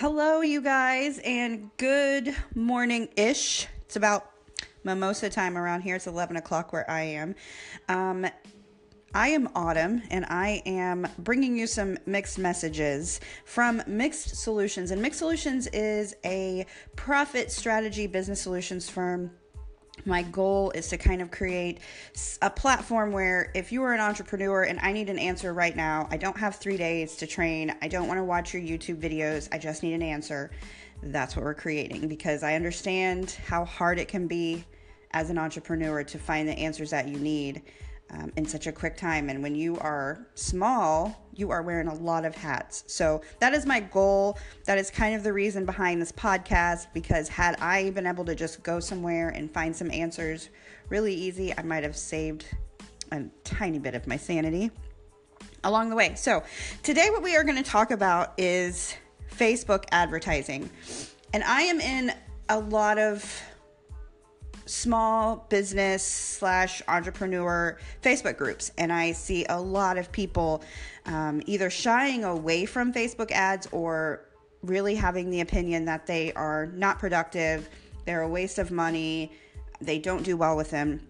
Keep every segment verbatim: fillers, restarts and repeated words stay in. Hello, you guys, and good morning-ish. It's about mimosa time around here. It's eleven o'clock where I am. Um, I am Autumn, and I am bringing you some mixed messages from Mixed Solutions. And Mixed Solutions is a profit strategy business solutions firm. My goal is to kind of create a platform where if you are an entrepreneur and I need an answer right now, I don't have three days to train. I don't want to watch your YouTube videos. I just need an answer. That's what we're creating, because I understand how hard it can be as an entrepreneur to find the answers that you need um, in such a quick time. And when you are small, you are wearing a lot of hats. So that is my goal. That is kind of the reason behind this podcast, because had I been able to just go somewhere and find some answers really easy, I might have saved a tiny bit of my sanity along the way. So today what we are going to talk about is Facebook advertising. And I am in a lot of small business slash entrepreneur Facebook groups. And I see a lot of people um, either shying away from Facebook ads or really having the opinion that they are not productive. They're a waste of money. They don't do well with them.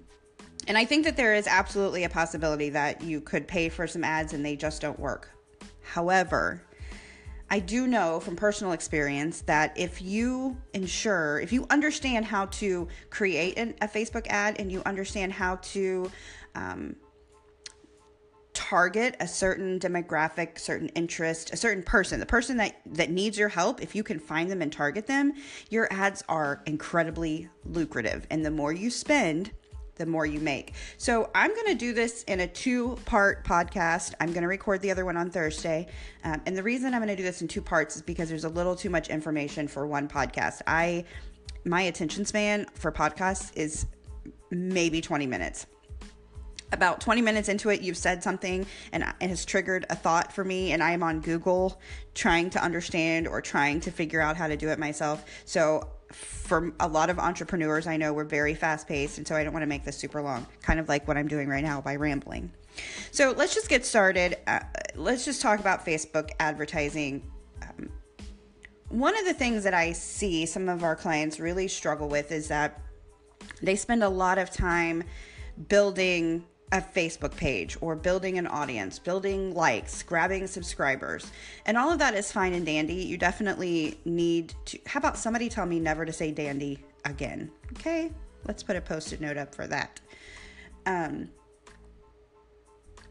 And I think that there is absolutely a possibility that you could pay for some ads and they just don't work. However, I do know from personal experience that if you ensure, if you understand how to create an, a Facebook ad and you understand how to um, target a certain demographic, certain interest, a certain person, the person that, that needs your help, if you can find them and target them, your ads are incredibly lucrative. And the more you spend, the more you make. So I'm going to do this in a two-part podcast. I'm going to record the other one on Thursday. Um, and the reason I'm going to do this in two parts is because there's a little too much information for one podcast. I, my attention span for podcasts is maybe twenty minutes. About twenty minutes into it, you've said something and it has triggered a thought for me, and I am on Google trying to understand or trying to figure out how to do it myself. So for a lot of entrepreneurs, I know we're very fast paced, and so I don't want to make this super long, kind of like what I'm doing right now by rambling. So let's just get started. Uh, let's just talk about Facebook advertising. Um, one of the things that I see some of our clients really struggle with is that they spend a lot of time building a Facebook page or building an audience, building likes, grabbing subscribers. And all of that is fine and dandy. You definitely need to, how about somebody tell me never to say dandy again? Okay, let's put a post-it note up for that. Um,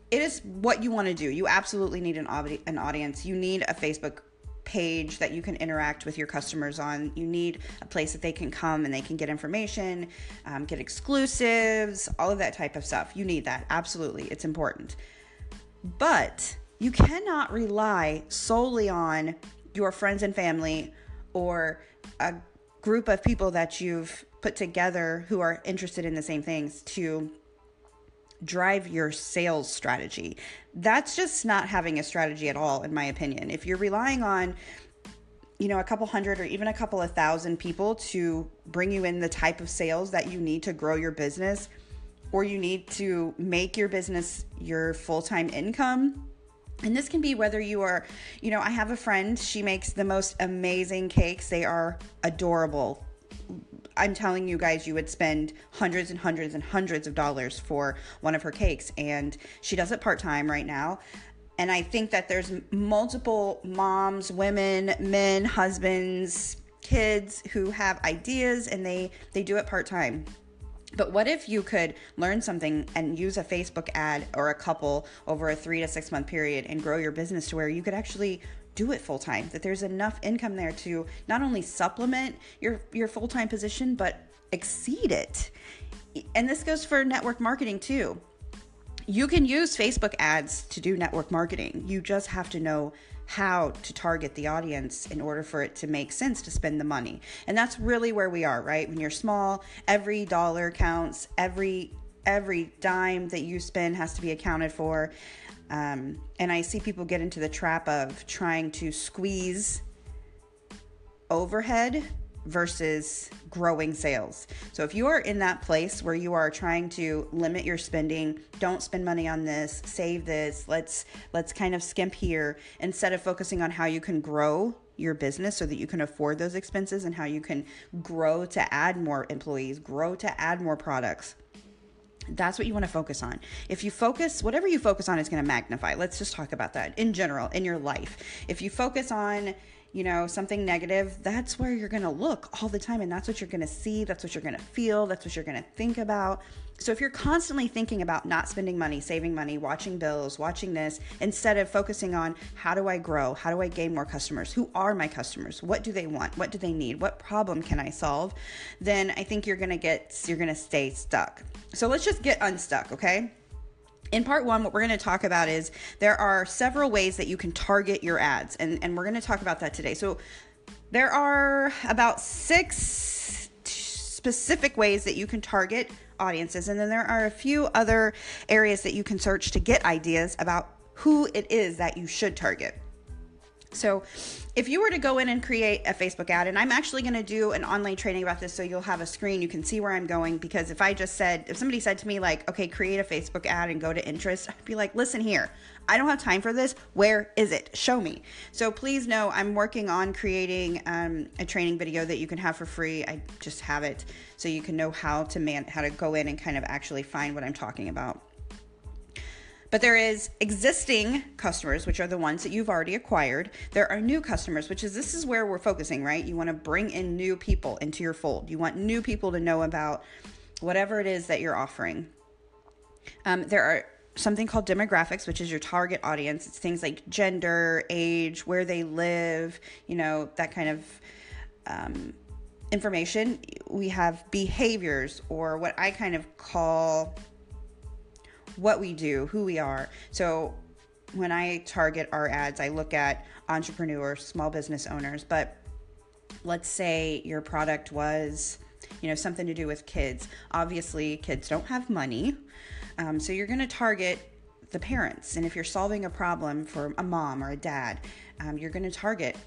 it is what you want to do. You absolutely need an, ob- an audience. You need a Facebook page that you can interact with your customers on. You need a place that they can come and they can get information, um, get exclusives, all of that type of stuff. You need that. Absolutely. It's important. But you cannot rely solely on your friends and family or a group of people that you've put together who are interested in the same things to drive your sales strategy. That's just not having a strategy at all, in my opinion. If you're relying on, you know, a couple hundred or even a couple of thousand people to bring you in the type of sales that you need to grow your business, or you need to make your business your full-time income. And this can be whether you are, you know, I have a friend, she makes the most amazing cakes. They are adorable. I'm telling you guys, you would spend hundreds and hundreds and hundreds of dollars for one of her cakes. And she does it part-time right now. And I think that there's multiple moms, women, men, husbands, kids who have ideas and they, they do it part-time. But what if you could learn something and use a Facebook ad or a couple over a three to six month period and grow your business to where you could actually do it full time, that there's enough income there to not only supplement your, your full-time position, but exceed it. And this goes for network marketing too. You can use Facebook ads to do network marketing. You just have to know how to target the audience in order for it to make sense to spend the money. And that's really where we are, right? When you're small, every dollar counts, every every dime that you spend has to be accounted for. Um, and I see people get into the trap of trying to squeeze overhead versus growing sales. So if you are in that place where you are trying to limit your spending, don't spend money on this, save this, let's let's kind of skimp here, instead of focusing on how you can grow your business so that you can afford those expenses and how you can grow to add more employees, grow to add more products. That's what you want to focus on. If you focus, whatever you focus on is going to magnify. Let's just talk about that in general, in your life. If you focus on, you know, something negative, that's where you're going to look all the time. And that's what you're going to see. That's what you're going to feel. That's what you're going to think about. So if you're constantly thinking about not spending money, saving money, watching bills, watching this, instead of focusing on how do I grow? How do I gain more customers? Who are my customers? What do they want? What do they need? What problem can I solve? Then I think you're going to get, you're going to stay stuck. So let's just get unstuck. Okay. In part one, what we're going to talk about is there are several ways that you can target your ads. And, and we're going to talk about that today. So there are about six specific ways that you can target audiences. And then there are a few other areas that you can search to get ideas about who it is that you should target. So if you were to go in and create a Facebook ad, and I'm actually going to do an online training about this, so you'll have a screen, you can see where I'm going, because if I just said, if somebody said to me like, okay, create a Facebook ad and go to Interest, I'd be like, listen here, I don't have time for this. Where is it? Show me. So please know I'm working on creating um, a training video that you can have for free. I just have it so you can know how to man, how to go in and kind of actually find what I'm talking about. But there is existing customers, which are the ones that you've already acquired. There are new customers, which is, this is where we're focusing, right? You want to bring in new people into your fold. You want new people to know about whatever it is that you're offering. Um, there are something called demographics, which is your target audience. It's things like gender, age, where they live, you know, that kind of um, information. We have behaviors, or what I kind of call what we do, who we are. So when I target our ads, I look at entrepreneurs, small business owners, but let's say your product was, you know, something to do with kids. Obviously kids don't have money. Um, so you're going to target the parents. And if you're solving a problem for a mom or a dad, um, you're going to target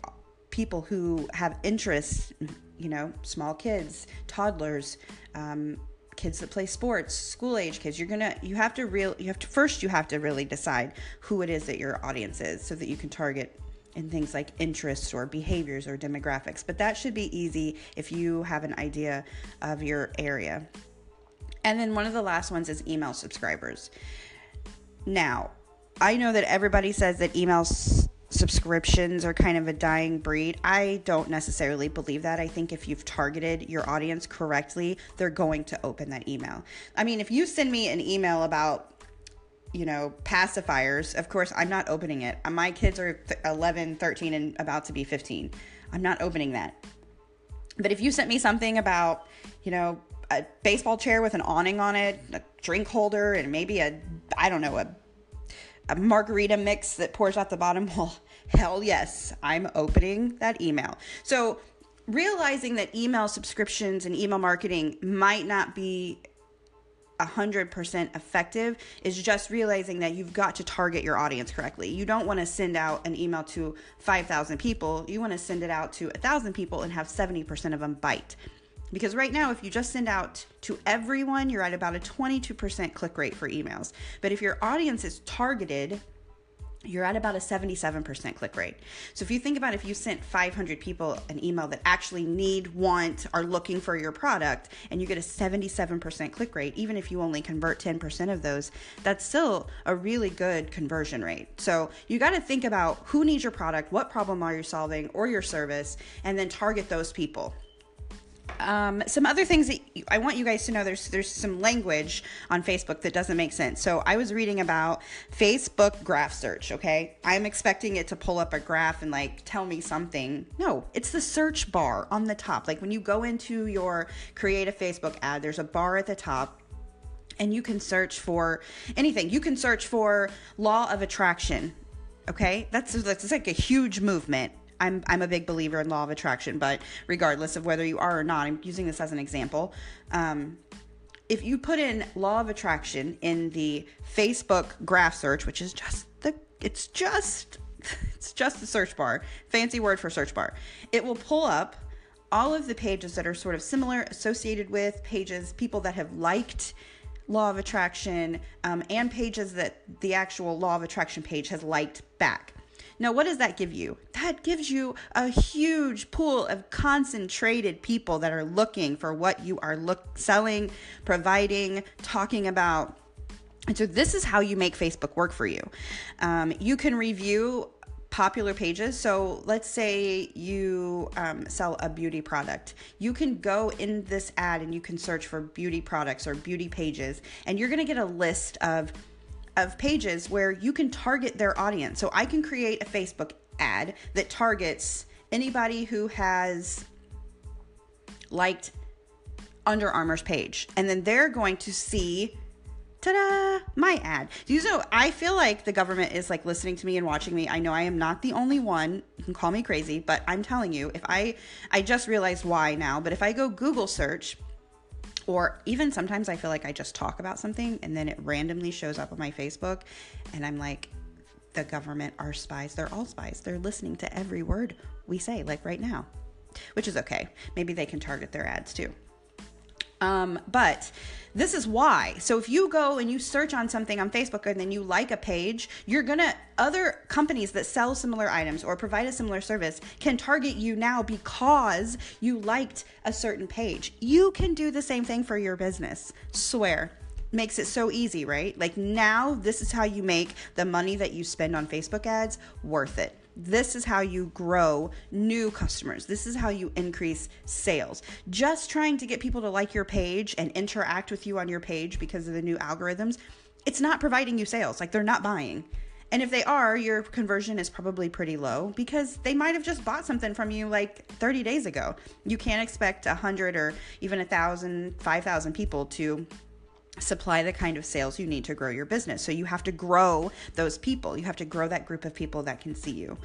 people who have interests, you know, small kids, toddlers, um, kids that play sports, school age kids. You're going to, you have to real, you have to, first you have to really decide who it is that your audience is so that you can target in things like interests or behaviors or demographics. But that should be easy if you have an idea of your area. And then one of the last ones is email subscribers. Now, I know that everybody says that email s- subscriptions are kind of a dying breed. I don't necessarily believe that. I think if you've targeted your audience correctly, they're going to open that email. I mean, if you send me an email about, you know, pacifiers, of course, I'm not opening it. My kids are eleven, thirteen, and about to be fifteen. I'm not opening that. But if you sent me something about, you know, a baseball chair with an awning on it, a drink holder, and maybe a, I don't know, a a margarita mix that pours out the bottom, well, hell yes, I'm opening that email. So realizing that email subscriptions and email marketing might not be one hundred percent effective is just realizing that you've got to target your audience correctly. You don't want to send out an email to five thousand people. You want to send it out to one thousand people and have seventy percent of them bite. Because right now, if you just send out to everyone, you're at about a twenty-two percent click rate for emails. But if your audience is targeted, you're at about a seventy-seven percent click rate. So if you think about if you sent five hundred people an email that actually need, want, are looking for your product, and you get a seventy-seven percent click rate, even if you only convert ten percent of those, that's still a really good conversion rate. So you got to think about who needs your product, what problem are you solving, or your service, and then target those people. Um, some other things that you, I want you guys to know, there's, there's some language on Facebook that doesn't make sense. So I was reading about Facebook Graph Search. Okay. I'm expecting it to pull up a graph and like, tell me something. No, it's the search bar on the top. Like when you go into your create a Facebook ad, there's a bar at the top and you can search for anything. You can search for law of attraction. Okay. That's, that's like a huge movement. I'm, I'm a big believer in law of attraction, but regardless of whether you are or not, I'm using this as an example. Um, if you put in law of attraction in the Facebook graph search, which is just the, it's just, it's just the search bar, fancy word for search bar. It will pull up all of the pages that are sort of similar, associated with pages, people that have liked law of attraction, um, and pages that the actual law of attraction page has liked back. Now, what does that give you? That gives you a huge pool of concentrated people that are looking for what you are look, selling, providing, talking about. And so this is how you make Facebook work for you. Um, you can review popular pages. So let's say you um, sell a beauty product. You can go in this ad and you can search for beauty products or beauty pages, and you're going to get a list of, of pages where you can target their audience. So I can create a Facebook ad that targets anybody who has liked Under Armour's page, and then they're going to see, ta-da, my ad. You know, I feel like the government is like listening to me and watching me. I know I am not the only one. You can call me crazy, but I'm telling you, if I, I just realized why now, but if I go Google search, or even sometimes I feel like I just talk about something and then it randomly shows up on my Facebook and I'm like, the government are spies. They're all spies. They're listening to every word we say, like right now, which is okay. Maybe they can target their ads too. Um, but this is why. So if you go and you search on something on Facebook and then you like a page, you're going to, other companies that sell similar items or provide a similar service can target you now because you liked a certain page. You can do the same thing for your business. Swear. Makes it so easy, right? Like now, this is how you make the money that you spend on Facebook ads worth it. This is how you grow new customers. This is how you increase sales. Just trying to get people to like your page and interact with you on your page because of the new algorithms, it's not providing you sales. Like they're not buying. And if they are, your conversion is probably pretty low because they might have just bought something from you like thirty days ago. You can't expect one hundred or even one thousand, five thousand people to supply the kind of sales you need to grow your business. So you have to grow those people. You have to grow that group of people that can see you.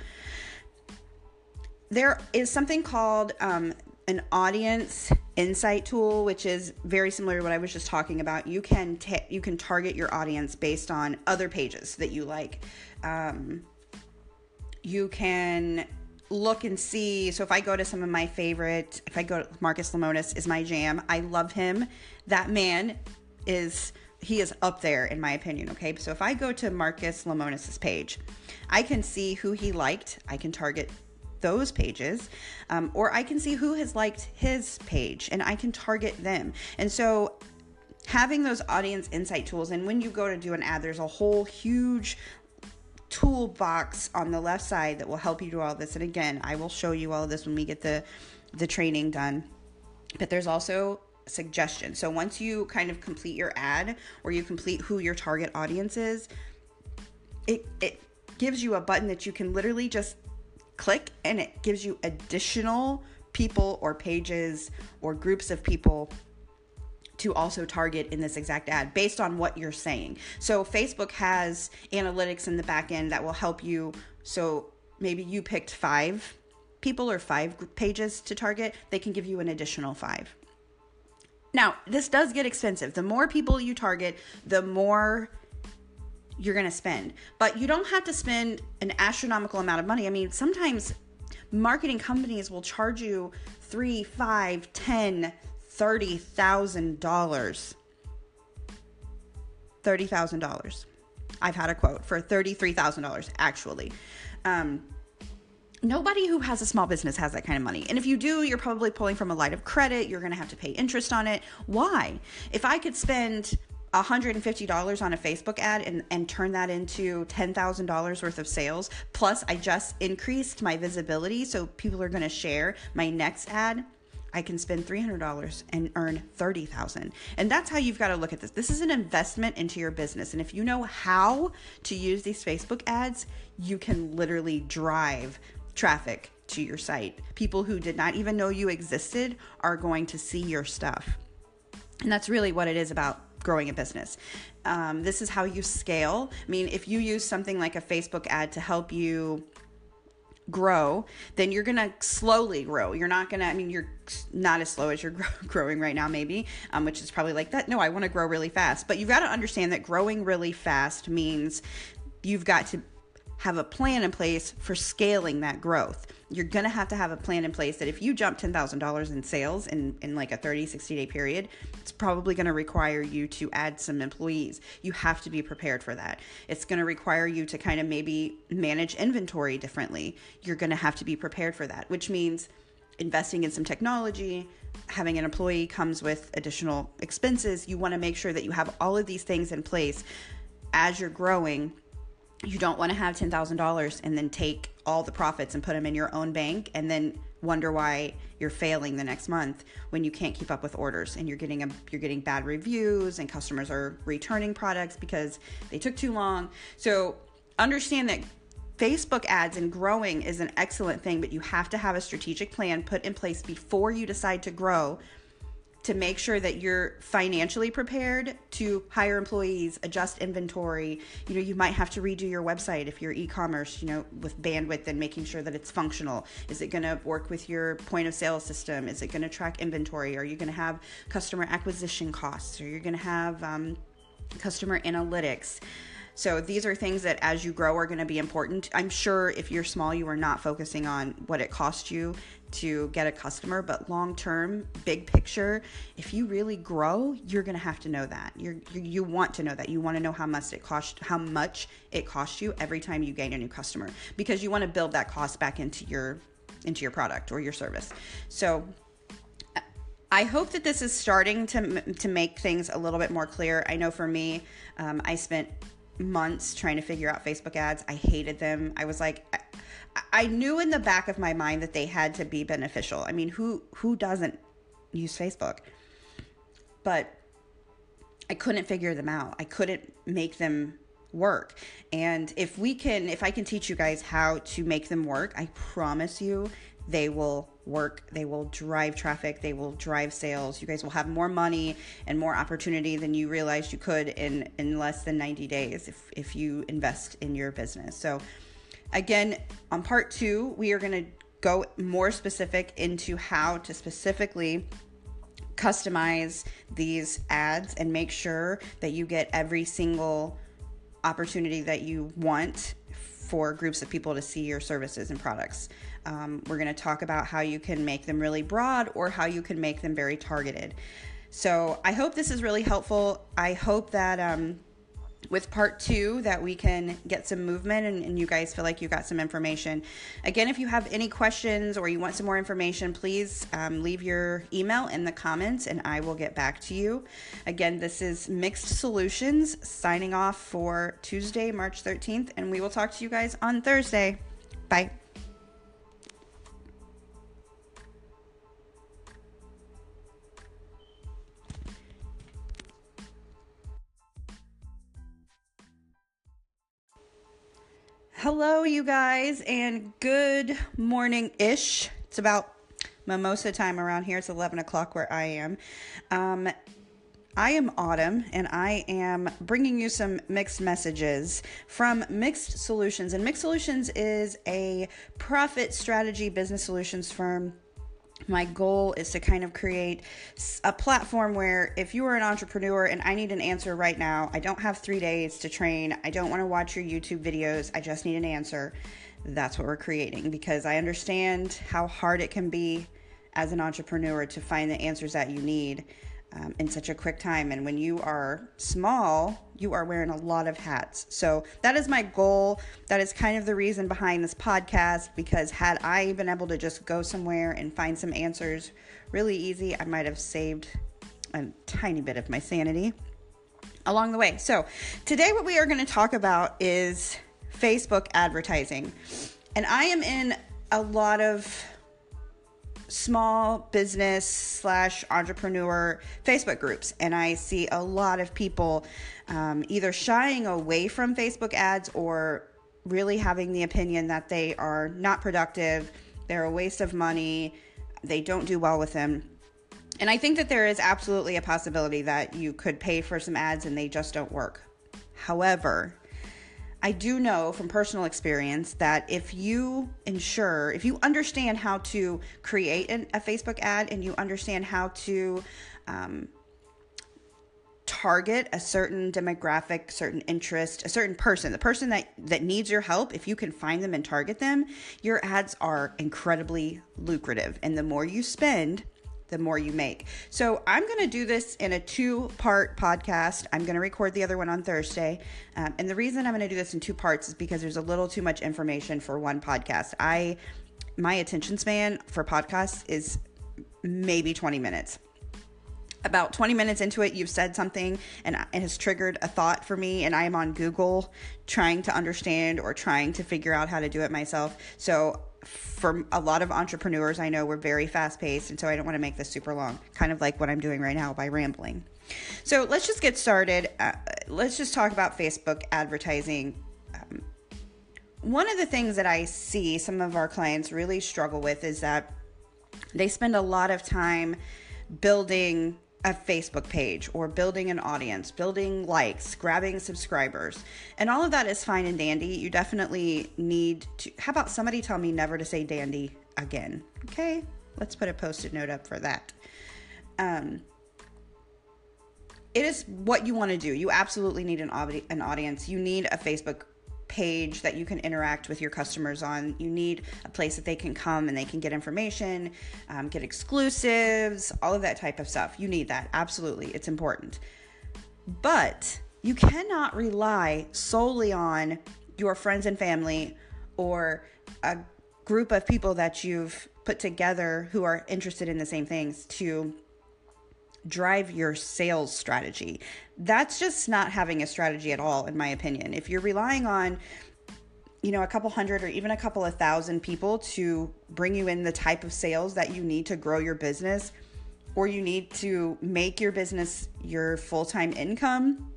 There is something called um, an audience insight tool, which is very similar to what I was just talking about. You can ta- you can target your audience based on other pages that you like. Um, you can look and see. So if I go to some of my favorite, if I go to Marcus Lemonis is my jam. I love him. That man is, he is up there in my opinion, okay? So if I go to Marcus Lemonis's page, I can see who he liked. I can target those pages, um, or I can see who has liked his page and I can target them. And so having those audience insight tools, and when you go to do an ad, there's a whole huge toolbox on the left side that will help you do all this. And again, I will show you all of this when we get the, the training done. But there's also suggestion. So once you kind of complete your ad or you complete who your target audience is, it it gives you a button that you can literally just click and it gives you additional people or pages or groups of people to also target in this exact ad based on what you're saying. So Facebook has analytics in the back end that will help you. So maybe you picked five people or five pages to target. They can give you an additional five. Now, this does get expensive. The more people you target, the more you're going to spend. But you don't have to spend an astronomical amount of money. I mean, sometimes marketing companies will charge you three, five, ten, thirty thousand dollars. Thirty thousand dollars. I've had a quote for thirty-three thousand dollars actually. Um, Nobody who has a small business has that kind of money. And if you do, you're probably pulling from a line of credit. You're going to have to pay interest on it. Why? If I could spend one hundred fifty dollars on a Facebook ad and, and turn that into ten thousand dollars worth of sales, plus I just increased my visibility so people are going to share my next ad, I can spend three hundred dollars and earn thirty thousand dollars. And that's how you've got to look at this. This is an investment into your business. And if you know how to use these Facebook ads, you can literally drive traffic to your site. People who did not even know you existed are going to see your stuff. And that's really what it is about growing a business. Um, this is how you scale. I mean, if you use something like a Facebook ad to help you grow, then you're going to slowly grow. You're not going to, I mean, you're not as slow as you're grow- growing right now, maybe, um, which is probably like that. No, I want to grow really fast. But you've got to understand that growing really fast means you've got to have a plan in place for scaling that growth. You're going to have to have a plan in place that if you jump ten thousand dollars in sales in, in like a thirty, sixty day period, it's probably going to require you to add some employees. You have to be prepared for that. It's going to require you to kind of maybe manage inventory differently. You're going to have to be prepared for that, which means investing in some technology, having an employee comes with additional expenses. You want to make sure that you have all of these things in place as you're growing. You don't want to have ten thousand dollars and then take all the profits and put them in your own bank and then wonder why you're failing the next month when you can't keep up with orders and you're getting a, you're getting bad reviews and customers are returning products because they took too long. So understand that Facebook ads and growing is an excellent thing, but you have to have a strategic plan put in place before you decide to grow to make sure that you're financially prepared to hire employees, adjust inventory. You know, you might have to redo your website if you're e-commerce, you know, with bandwidth and making sure that it's functional. Is it going to work with your point of sale system? Is it going to track inventory? Are you going to have customer acquisition costs? Are you going to have um, customer analytics? So these are things that as you grow are going to be important. I'm sure if you're small, you are not focusing on what it costs you to get a customer, but long-term, big picture, if you really grow, you're going to have to know that. You're, you you want to know that. You want to know how much it cost, how much it costs you every time you gain a new customer, because you want to build that cost back into your into your product or your service. So I hope that this is starting to to make things a little bit more clear. I know for me, um, I spent months trying to figure out Facebook ads. I hated them. I was like, I, I knew in the back of my mind that they had to be beneficial. I mean, who, who doesn't use Facebook? But I couldn't figure them out. I couldn't make them work. And if we can, if I can teach you guys how to make them work, I promise you they will work. They will drive traffic. They will drive sales. You guys will have more money and more opportunity than you realized you could in, in less than ninety days if, if you invest in your business. So again, on part two, we are going to go more specific into how to specifically customize these ads and make sure that you get every single opportunity that you want for groups of people to see your services and products. Um, we're going to talk about how you can make them really broad or how you can make them very targeted. So I hope this is really helpful. I hope that um, with part two that we can get some movement and, and you guys feel like you got some information. Again, if you have any questions or you want some more information, please um, leave your email in the comments and I will get back to you. Again, this is Mixed Solutions signing off for Tuesday, March thirteenth, and we will talk to you guys on Thursday. Bye. Hello, you guys, and good morning-ish. It's about mimosa time around here. It's eleven o'clock where I am. Um, I am Autumn, and I am bringing you some mixed messages from Mixed Solutions. And Mixed Solutions is a profit strategy business solutions firm. My goal is to kind of create a platform where if you are an entrepreneur and I need an answer right now, I don't have three days to train. I don't want to watch your YouTube videos. I just need an answer. That's what we're creating, because I understand how hard it can be as an entrepreneur to find the answers that you need um, in such a quick time. And when you are small, you are wearing a lot of hats. So that is my goal. That is kind of the reason behind this podcast, because had I been able to just go somewhere and find some answers really easy, I might have saved a tiny bit of my sanity along the way. So today what we are going to talk about is Facebook advertising. And I am in a lot of small business slash entrepreneur Facebook groups. And I see a lot of people um, either shying away from Facebook ads or really having the opinion that they are not productive, they're a waste of money, they don't do well with them. And I think that there is absolutely a possibility that you could pay for some ads and they just don't work. However, I do know from personal experience that if you ensure, if you understand how to create an, a Facebook ad and you understand how to um, target a certain demographic, certain interest, a certain person, the person that, that needs your help, if you can find them and target them, your ads are incredibly lucrative. And the more you spend, the more you make. So I'm going to do this in a two-part podcast. I'm going to record the other one on Thursday. Um, and the reason I'm going to do this in two parts is because there's a little too much information for one podcast. I, my attention span for podcasts is maybe twenty minutes. About twenty minutes into it, you've said something and it has triggered a thought for me, and I am on Google trying to understand or trying to figure out how to do it myself. So for a lot of entrepreneurs, I know we're very fast paced. And so I don't want to make this super long, kind of like what I'm doing right now by rambling. So let's just get started. Uh, let's just talk about Facebook advertising. Um, one of the things that I see some of our clients really struggle with is that they spend a lot of time building a Facebook page or building an audience, building likes, grabbing subscribers. And all of that is fine and dandy. You definitely need to, how about somebody tell me never to say dandy again? Okay, let's put a post-it note up for that. Um, it is what you want to do. You absolutely need an, ob- an audience. You need a Facebook page that you can interact with your customers on. You need a place that they can come and they can get information, um, get exclusives, all of that type of stuff. You need that. Absolutely. It's important. But you cannot rely solely on your friends and family or a group of people that you've put together who are interested in the same things to drive your sales strategy. That's just not having a strategy at all, in my opinion. If you're relying on, you know, a couple hundred or even a couple of thousand people to bring you in the type of sales that you need to grow your business, or you need to make your business your full-time income.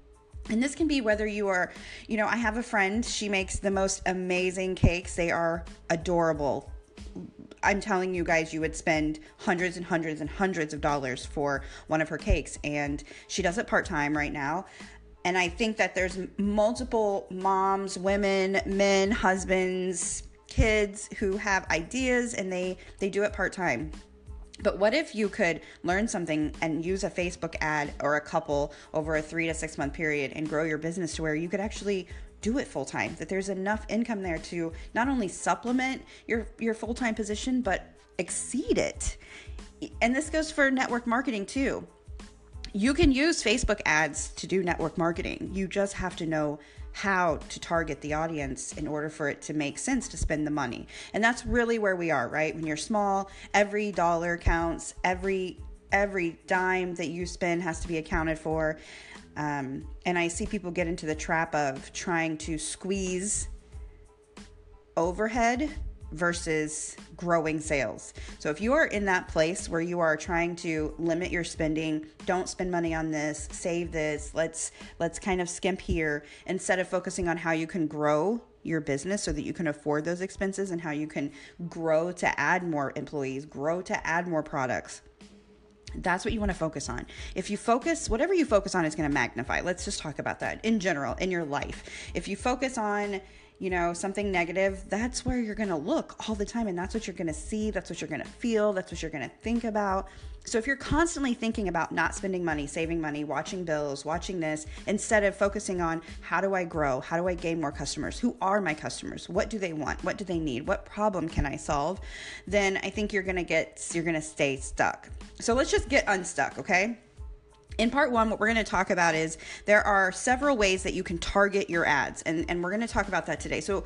And this can be whether you are, you know, I have a friend, she makes the most amazing cakes. They are adorable. I'm telling you guys, you would spend hundreds and hundreds and hundreds of dollars for one of her cakes. And she does it part-time right now. And I think that there's multiple moms, women, men, husbands, kids who have ideas, and they, they do it part-time. But what if you could learn something and use a Facebook ad or a couple over a three to six month period and grow your business to where you could actually do it full-time, that there's enough income there to not only supplement your, your full-time position, but exceed it. And this goes for network marketing too. You can use Facebook ads to do network marketing. You just have to know how to target the audience in order for it to make sense to spend the money. And that's really where we are, right? When you're small, every dollar counts, every every dime that you spend has to be accounted for. Um, and I see people get into the trap of trying to squeeze overhead versus growing sales. So if you are in that place where you are trying to limit your spending, don't spend money on this, save this, let's, let's kind of skimp here, instead of focusing on how you can grow your business so that you can afford those expenses and how you can grow to add more employees, grow to add more products. That's what you want to focus on. If you focus, whatever you focus on is going to magnify. Let's just talk about that in general, in your life. If you focus on, you know, something negative, that's where you're going to look all the time. And that's what you're going to see. That's what you're going to feel. That's what you're going to think about. So if you're constantly thinking about not spending money, saving money, watching bills, watching this, instead of focusing on how do I grow? How do I gain more customers? Who are my customers? What do they want? What do they need? What problem can I solve? Then I think you're going to get, you're going to stay stuck. So let's just get unstuck. Okay. In part one, what we're going to talk about is there are several ways that you can target your ads. And, and we're going to talk about that today. So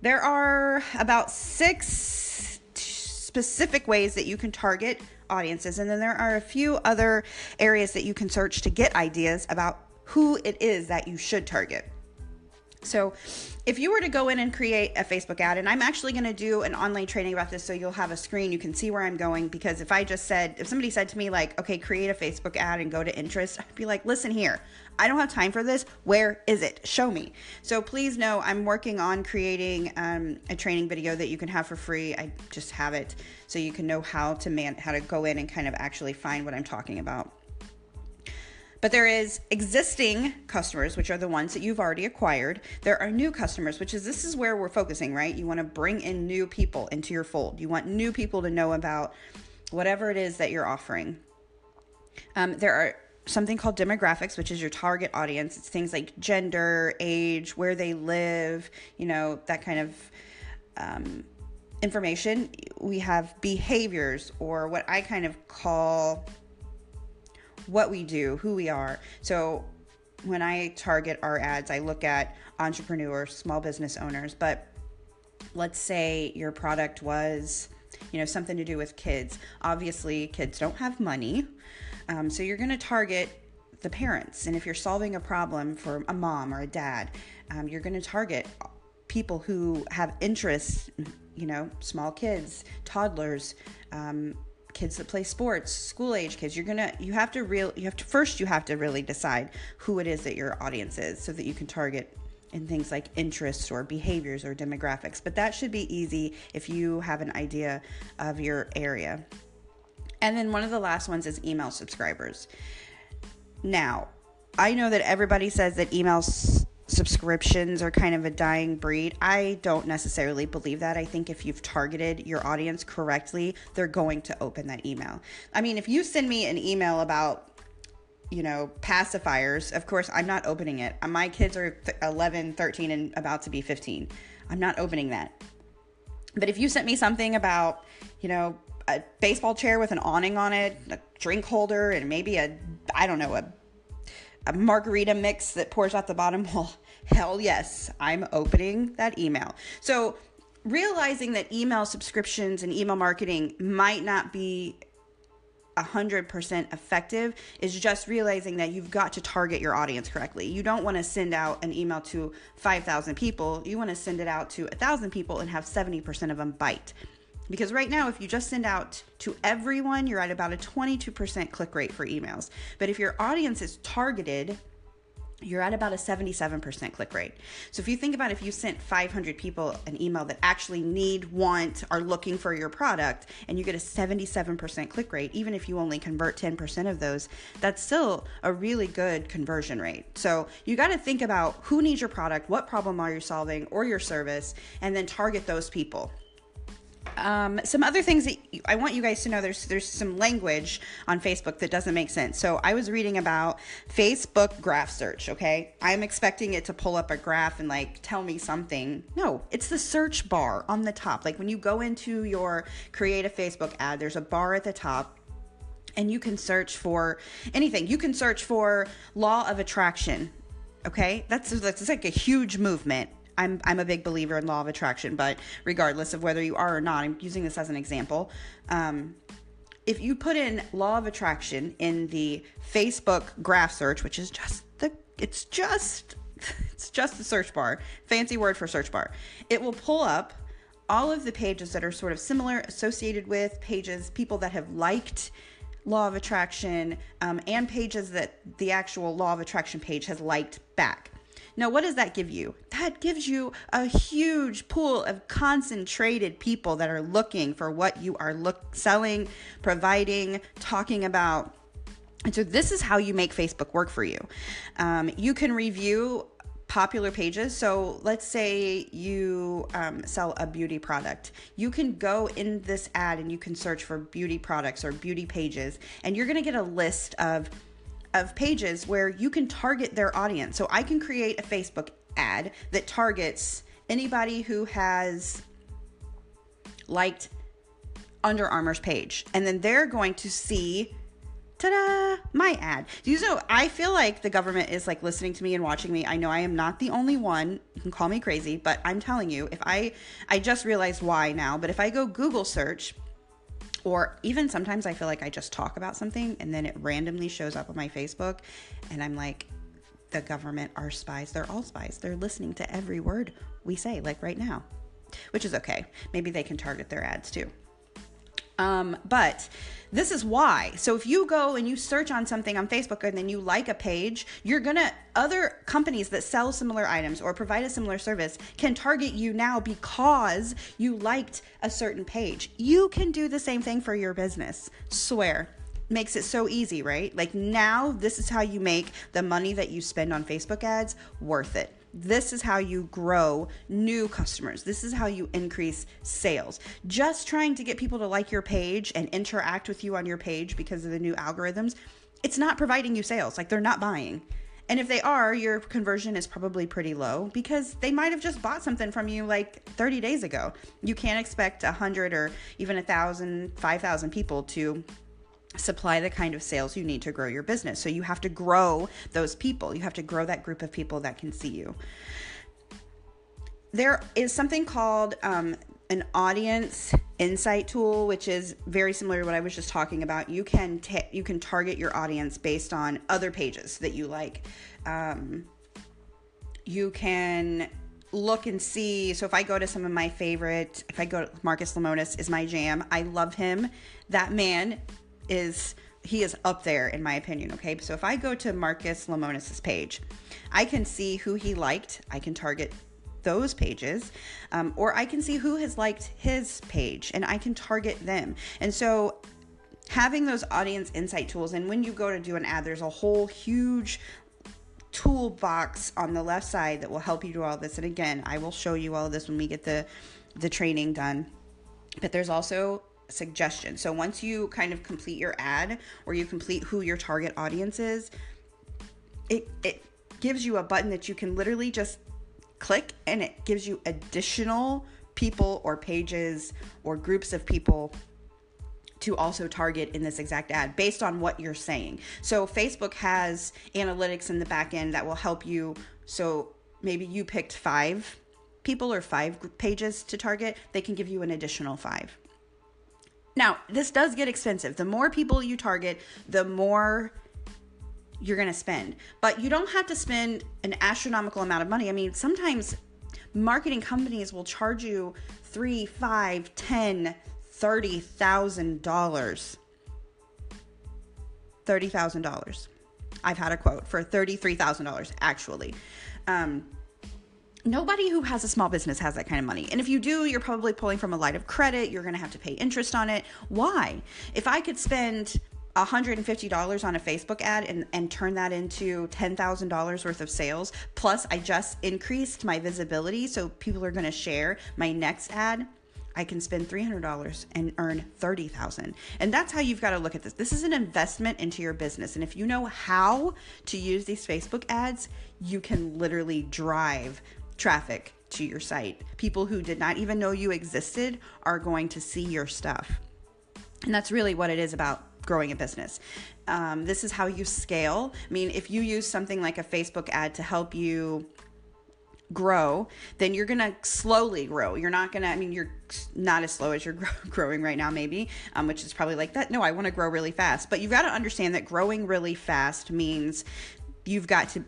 there are about six specific ways that you can target audiences. And then there are a few other areas that you can search to get ideas about who it is that you should target. So if you were to go in and create a Facebook ad, and I'm actually going to do an online training about this, so you'll have a screen, you can see where I'm going, because if I just said, if somebody said to me like, okay, create a Facebook ad and go to interest, I'd be like, listen here, I don't have time for this. Where is it? Show me. So please know I'm working on creating um, a training video that you can have for free. I just have it so you can know how to man, how to go in and kind of actually find what I'm talking about. But there is existing customers, which are the ones that you've already acquired. There are new customers, which is, this is where we're focusing, right? You want to bring in new people into your fold. You want new people to know about whatever it is that you're offering. Um, there are something called demographics, which is your target audience. It's things like gender, age, where they live, you know, that kind of um, information. We have behaviors, or what I kind of call what we do, who we are. So when I target our ads, I look at entrepreneurs, small business owners, but let's say your product was, you know, something to do with kids. Obviously, kids don't have money. Um, so you're going to target the parents. And if you're solving a problem for a mom or a dad, um, you're going to target people who have interests, you know, small kids, toddlers, um, kids that play sports, school age kids. You're going to, you have to real, you have to, first you have to really decide who it is that your audience is so that you can target in things like interests or behaviors or demographics. But that should be easy if you have an idea of your area. And then one of the last ones is email subscribers. Now, I know that everybody says that email s- subscriptions are kind of a dying breed. I don't necessarily believe that. I think if you've targeted your audience correctly, they're going to open that email. I mean, if you send me an email about, you know, pacifiers, of course, I'm not opening it. My kids are th- eleven, thirteen, and about to be fifteen. I'm not opening that. But if you sent me something about, you know, a baseball chair with an awning on it, a drink holder, and maybe a, I don't know, a a margarita mix that pours out the bottom. Well, hell yes, I'm opening that email. So realizing that email subscriptions and email marketing might not be one hundred percent effective is just realizing that you've got to target your audience correctly. You don't want to send out an email to five thousand people. You want to send it out to one thousand people and have seventy percent of them bite. Because right now, if you just send out to everyone, you're at about a twenty-two percent click rate for emails. But if your audience is targeted, you're at about a seventy-seven percent click rate. So if you think about if you sent five hundred people an email that actually need, want, are looking for your product, and you get a seventy-seven percent click rate, even if you only convert ten percent of those, that's still a really good conversion rate. So you got to think about who needs your product, what problem are you solving, or your service, and then target those people. Um, some other things that I want you guys to know, there's there's some language on Facebook that doesn't make sense. So I was reading about Facebook Graph Search, okay? I'm expecting it to pull up a graph and like tell me something. No, it's the search bar on the top. Like when you go into your create a Facebook ad, there's a bar at the top and you can search for anything. You can search for law of attraction, okay? That's, that's like a huge movement. I'm I'm a big believer in law of attraction, but regardless of whether you are or not, I'm using this as an example. Um, if you put in law of attraction in the Facebook graph search, which is just the, it's just, it's just the search bar, fancy word for search bar, it will pull up all of the pages that are sort of similar, associated with pages, people that have liked law of attraction, um, and pages that the actual law of attraction page has liked back. Now, what does that give you? That gives you a huge pool of concentrated people that are looking for what you are look, selling, providing, talking about. And so this is how you make Facebook work for you. Um, you can review popular pages. So let's say you um, sell a beauty product. You can go in this ad and you can search for beauty products or beauty pages, and you're going to get a list of of pages where you can target their audience. So I can create a Facebook ad that targets anybody who has liked Under Armour's page. And then they're going to see, ta-da, my ad. You know, I feel like the government is like listening to me and watching me. I know I am not the only one. You can call me crazy, but I'm telling you, if I, I just realized why now, but if I go Google search, or even sometimes I feel like I just talk about something and then it randomly shows up on my Facebook and I'm like, the government are spies. They're all spies. They're listening to every word we say, like right now, which is okay. Maybe they can target their ads too. Um, but this is why. So if you go and you search on something on Facebook and then you like a page, you're going to, other companies that sell similar items or provide a similar service can target you now because you liked a certain page. You can do the same thing for your business. Swear. Makes it so easy, right? Like now this is how you make the money that you spend on Facebook ads worth it. This is how you grow new customers. This is how you increase sales. Just trying to get people to like your page and interact with you on your page because of the new algorithms it's not providing you sales. Like, they're not buying. And if they are, your conversion is probably pretty low because they might have just bought something from you like thirty days ago. You can't expect one hundred or even one thousand, five thousand people to supply the kind of sales you need to grow your business. So you have to grow those people. You have to grow that group of people that can see you. There is something called um, an audience insight tool, which is very similar to what I was just talking about. You can ta- you can target your audience based on other pages that you like. Um, you can look and see. So if I go to some of my favorite, if I go to Marcus Lemonis is my jam. I love him. That man is, he is up there in my opinion. Okay. So if I go to Marcus Lemonis's page, I can see who he liked. I can target those pages, um, or I can see who has liked his page and I can target them. And so having those audience insight tools, and when you go to do an ad, there's a whole huge toolbox on the left side that will help you do all this. And again, I will show you all of this when we get the, the training done, but there's also suggestions. So once you kind of complete your ad or you complete who your target audience is, it, it gives you a button that you can literally just click, and it gives you additional people or pages or groups of people to also target in this exact ad based on what you're saying. So Facebook has analytics in the back end that will help you. So maybe you picked five people or five pages to target. They can give you an additional five. Now, this does get expensive. The more people you target, the more you're going to spend, but you don't have to spend an astronomical amount of money. I mean, sometimes marketing companies will charge you three, five, ten, thirty thousand dollars, thirty thousand dollars. I've had a quote for thirty-three thousand dollars actually. Um, Nobody who has a small business has that kind of money. And if you do, you're probably pulling from a line of credit. You're going to have to pay interest on it. Why? If I could spend one hundred fifty dollars on a Facebook ad and, and turn that into ten thousand dollars worth of sales, plus I just increased my visibility, so people are going to share my next ad, I can spend three hundred dollars and earn thirty thousand dollars. And that's how you've got to look at this. This is an investment into your business. And if you know how to use these Facebook ads, you can literally drive traffic to your site. People who did not even know you existed are going to see your stuff. And that's really what it is about growing a business. Um, this is how you scale. I mean, if you use something like a Facebook ad to help you grow, then you're going to slowly grow. You're not going to, I mean, you're not as slow as you're grow, growing right now, maybe, um, which is probably like that. No, I want to grow really fast, but you've got to understand that growing really fast means you've got to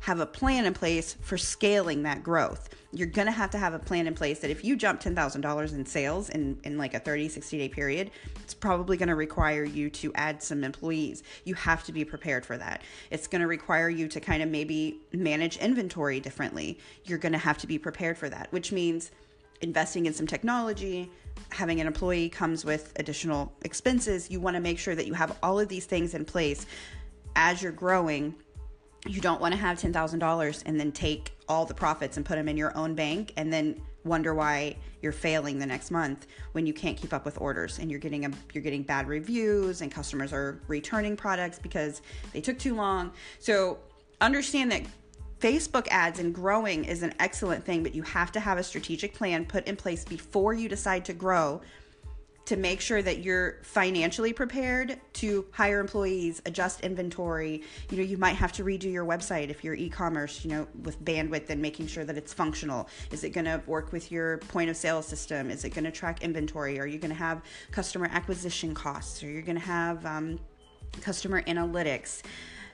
have a plan in place for scaling that growth. You're going to have to have a plan in place that if you jump ten thousand dollars in sales in, in like a thirty, sixty day period, it's probably going to require you to add some employees. You have to be prepared for that. It's going to require you to kind of maybe manage inventory differently. You're going to have to be prepared for that, which means investing in some technology. Having an employee comes with additional expenses. You want to make sure that you have all of these things in place as you're growing. You don't want to have ten thousand dollars and then take all the profits and put them in your own bank and then wonder why you're failing the next month when you can't keep up with orders and you're getting a, you're getting bad reviews and customers are returning products because they took too long. So understand that Facebook ads and growing is an excellent thing, but you have to have a strategic plan put in place before you decide to grow to make sure that you're financially prepared to hire employees, adjust inventory. You know, you might have to redo your website if you're e-commerce, you know, with bandwidth and making sure that it's functional. Is it going to work with your point of sale system? Is it going to track inventory? Are you going to have customer acquisition costs? Are you going to have um, customer analytics?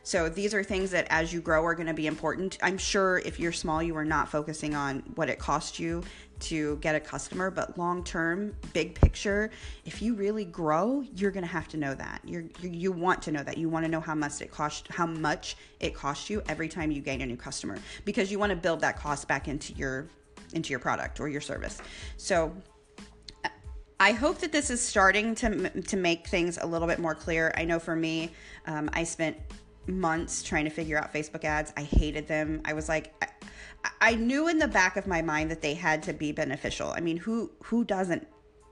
So these are things that as you grow are going to be important. I'm sure if you're small, you are not focusing on what it costs you to get a customer, but long-term, big picture, if you really grow, you're going to have to know that. You're, you you want to know that. You want to know how much it cost, how much it costs you every time you gain a new customer, because you want to build that cost back into your, into your product or your service. So I hope that this is starting to, to make things a little bit more clear. I know for me, um, I spent months trying to figure out Facebook ads. I hated them. I was like, I, I knew in the back of my mind that they had to be beneficial. I mean, who, who doesn't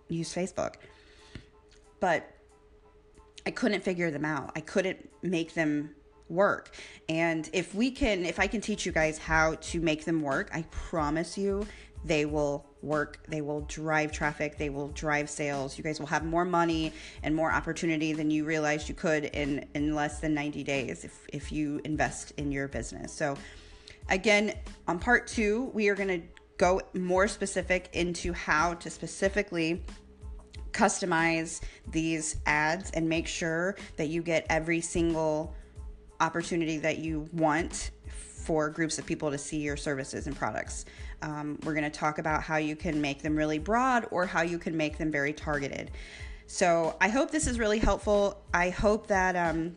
use Facebook? But I couldn't figure them out. I couldn't make them work. And if we can, if I can teach you guys how to make them work, I promise you they will work. They will drive traffic. They will drive sales. You guys will have more money and more opportunity than you realized you could in, in less than ninety days if, if you invest in your business. So again, on part two, we are going to go more specific into how to specifically customize these ads and make sure that you get every single opportunity that you want for groups of people to see your services and products. Um, we're going to talk about how you can make them really broad or how you can make them very targeted. So I hope this is really helpful. I hope that um,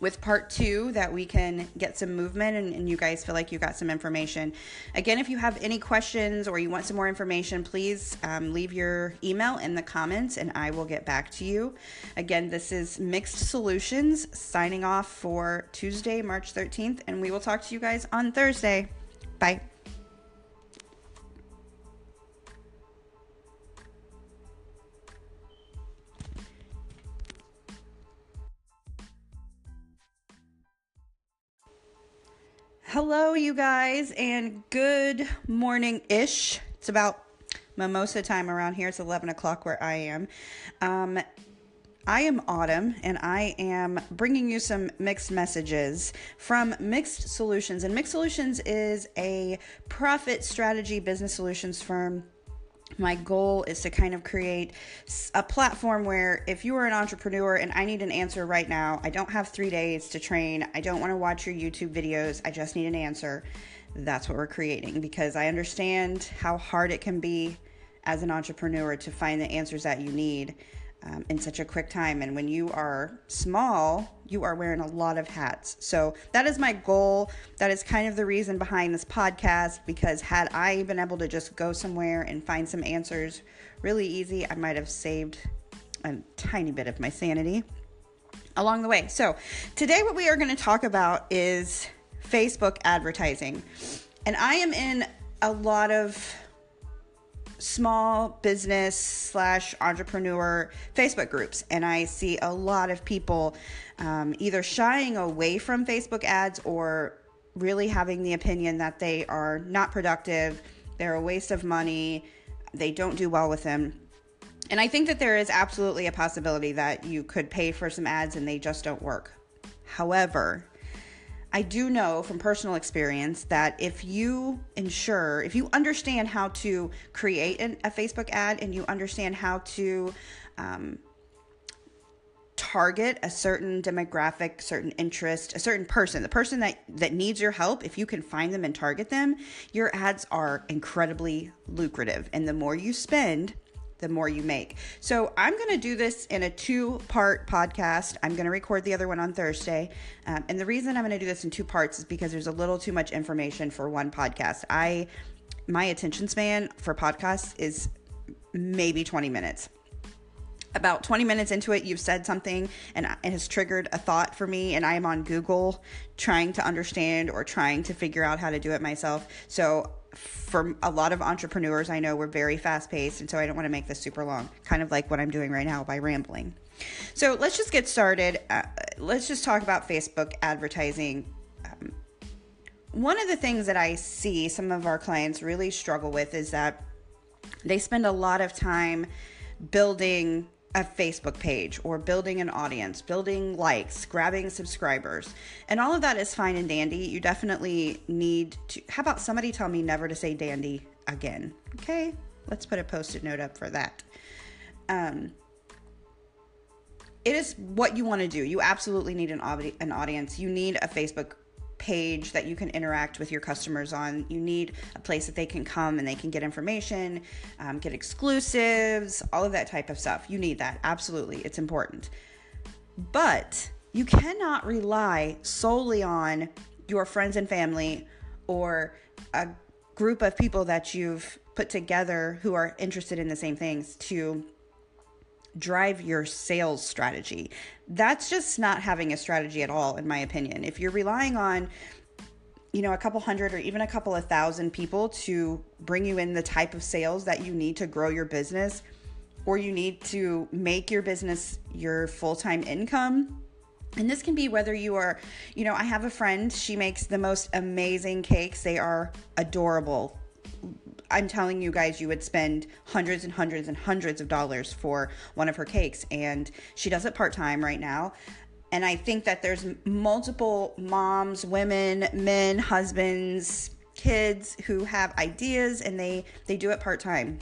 with part two that we can get some movement and, and you guys feel like you got some information. Again, if you have any questions or you want some more information, please um, leave your email in the comments and I will get back to you. Again, this is Mixed Solutions signing off for Tuesday, March thirteenth, and we will talk to you guys on Thursday. Bye. Hello, you guys, and good morning-ish. It's about mimosa time around here. It's eleven o'clock where I am. Um, I am Autumn, and I am bringing you some mixed messages from Mixed Solutions. And Mixed Solutions is a profit strategy business solutions firm. My goal is to kind of create a platform where if you are an entrepreneur and I need an answer right now, I don't have three days to train. I don't want to watch your YouTube videos. I just need an answer. That's what we're creating, because I understand how hard it can be as an entrepreneur to find the answers that you need um, in such a quick time. And when you are small, you are wearing a lot of hats. So that is my goal. That is kind of the reason behind this podcast, because had I been able to just go somewhere and find some answers really easy, I might have saved a tiny bit of my sanity along the way. So today what we are going to talk about is Facebook advertising. And I am in a lot of small business slash entrepreneur Facebook groups. And I see a lot of people um, either shying away from Facebook ads or really having the opinion that they are not productive. They're a waste of money. They don't do well with them. And I think that there is absolutely a possibility that you could pay for some ads and they just don't work. However, I do know from personal experience that if you ensure, if you understand how to create an, a Facebook ad and you understand how to um, target a certain demographic, certain interest, a certain person, the person that, that needs your help, if you can find them and target them, your ads are incredibly lucrative. And the more you spend, the more you make. So I'm going to do this in a two-part podcast. I'm going to record the other one on Thursday. Um, and the reason I'm going to do this in two parts is because there's a little too much information for one podcast. I, my attention span for podcasts is maybe twenty minutes. About twenty minutes into it, you've said something and it has triggered a thought for me, and I am on Google trying to understand or trying to figure out how to do it myself. So for a lot of entrepreneurs, I know we're very fast paced. And so I don't want to make this super long, kind of like what I'm doing right now by rambling. So let's just get started. Uh, let's just talk about Facebook advertising. Um, one of the things that I see some of our clients really struggle with is that they spend a lot of time building a Facebook page or building an audience, building likes, grabbing subscribers. And all of that is fine and dandy. You definitely need to, how about somebody tell me never to say dandy again? Okay, let's put a post-it note up for that. Um, it is what you want to do. You absolutely need an, ob- an audience. You need a Facebook page that you can interact with your customers on. You need a place that they can come and they can get information, um, get exclusives, all of that type of stuff. You need that. Absolutely. It's important. But you cannot rely solely on your friends and family or a group of people that you've put together who are interested in the same things to drive your sales strategy. That's just not having a strategy at all, in my opinion. If you're relying on, you know, a couple hundred or even a couple of thousand people to bring you in the type of sales that you need to grow your business, or you need to make your business your full-time income. And this can be whether you are, you know, I have a friend, she makes the most amazing cakes. They are adorable. I'm telling you guys, you would spend hundreds and hundreds and hundreds of dollars for one of her cakes. And she does it part-time right now. And I think that there's multiple moms, women, men, husbands, kids who have ideas and they, they do it part-time.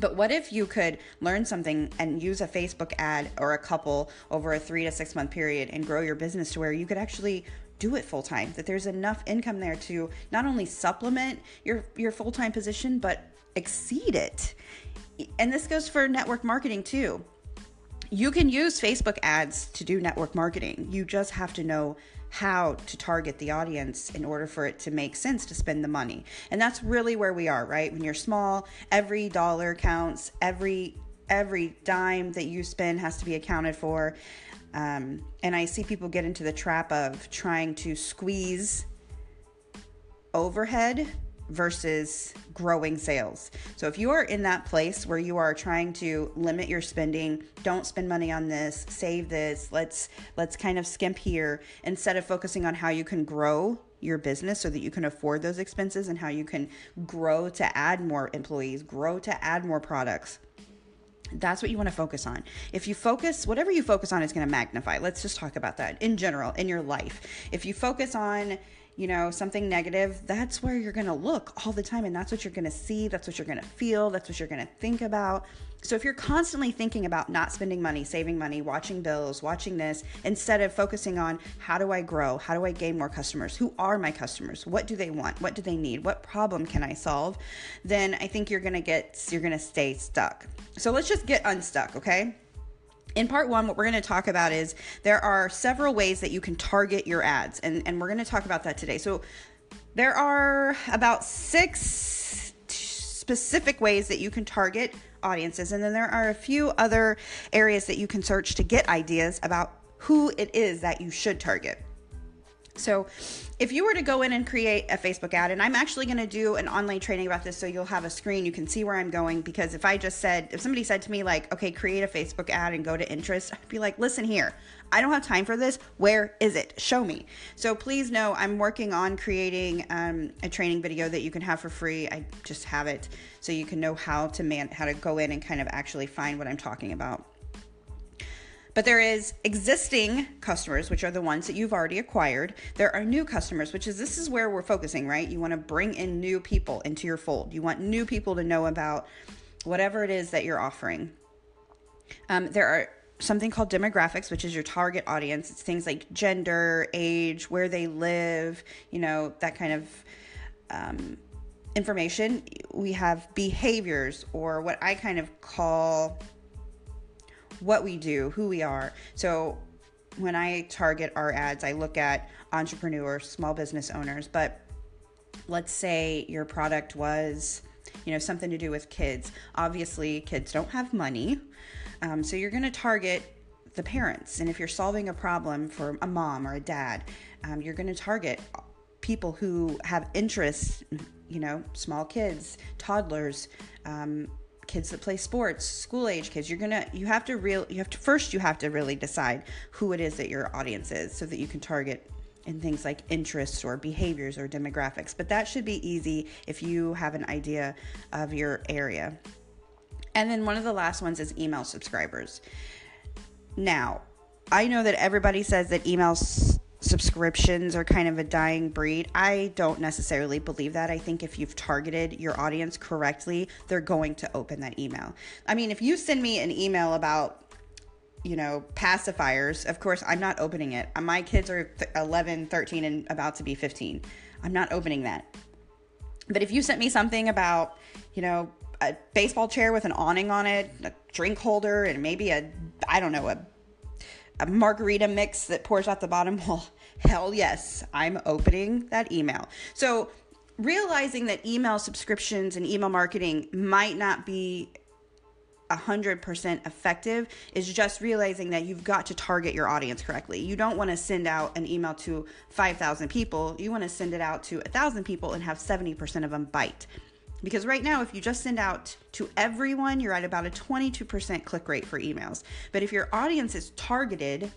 But what if you could learn something and use a Facebook ad or a couple over a three to six month period and grow your business to where you could actually do it full time, that there's enough income there to not only supplement your, your full-time position, but exceed it. And this goes for network marketing too. You can use Facebook ads to do network marketing. You just have to know how to target the audience in order for it to make sense to spend the money. And that's really where we are, right? When you're small, every dollar counts. Every every dime that you spend has to be accounted for. Um, and I see people get into the trap of trying to squeeze overhead versus growing sales. So if you are in that place where you are trying to limit your spending, don't spend money on this, save this, let's let's kind of skimp here, instead of focusing on how you can grow your business so that you can afford those expenses and how you can grow to add more employees, grow to add more products. That's what you want to focus on. If you focus, whatever you focus on is going to magnify. Let's just talk about that in general, in your life. If you focus on, you know, something negative, that's where you're going to look all the time. And that's what you're going to see. That's what you're going to feel. That's what you're going to think about. So if you're constantly thinking about not spending money, saving money, watching bills, watching this, instead of focusing on how do I grow? How do I gain more customers? Who are my customers? What do they want? What do they need? What problem can I solve? Then I think you're going to get, you're going to stay stuck. So let's just get unstuck. Okay. In part one, what we're going to talk about is there are several ways that you can target your ads, and, and we're going to talk about that today. So there are about six specific ways that you can target audiences, and then there are a few other areas that you can search to get ideas about who it is that you should target. So if you were to go in and create a Facebook ad, and I'm actually going to do an online training about this, so you'll have a screen, you can see where I'm going, because if I just said, if somebody said to me like, okay, create a Facebook ad and go to Interest, I'd be like, listen here, I don't have time for this. Where is it? Show me. So please know I'm working on creating um, a training video that you can have for free. I just have it so you can know how to man, how to go in and kind of actually find what I'm talking about. But there is existing customers, which are the ones that you've already acquired. There are new customers, which is, this is where we're focusing, right? You want to bring in new people into your fold. You want new people to know about whatever it is that you're offering. Um, there are something called demographics, which is your target audience. It's things like gender, age, where they live, you know, that kind of um, information. We have behaviors, or what I kind of call what we do, who we are. So when I target our ads, I look at entrepreneurs, small business owners, but let's say your product was, you know, something to do with kids. Obviously kids don't have money. Um, so you're going to target the parents. And if you're solving a problem for a mom or a dad, um, you're going to target people who have interests, you know, small kids, toddlers, um, kids that play sports, school age kids. You're going to, you have to real, you have to, first you have to really decide who it is that your audience is so that you can target in things like interests or behaviors or demographics. But that should be easy if you have an idea of your area. And then one of the last ones is email subscribers. Now, I know that everybody says that email s- subscriptions are kind of a dying breed. I don't necessarily believe that. I think if you've targeted your audience correctly, they're going to open that email. I mean, if you send me an email about, you know, pacifiers, of course, I'm not opening it. My kids are eleven, thirteen, and about to be fifteen. I'm not opening that. But if you sent me something about, you know, a baseball chair with an awning on it, a drink holder, and maybe a, I don't know, a a margarita mix that pours out the bottom, well, hell yes, I'm opening that email. So realizing that email subscriptions and email marketing might not be one hundred percent effective is just realizing that you've got to target your audience correctly. You don't want to send out an email to five thousand people. You want to send it out to one thousand people and have seventy percent of them bite. Because right now, if you just send out to everyone, you're at about a twenty-two percent click rate for emails. But if your audience is targeted,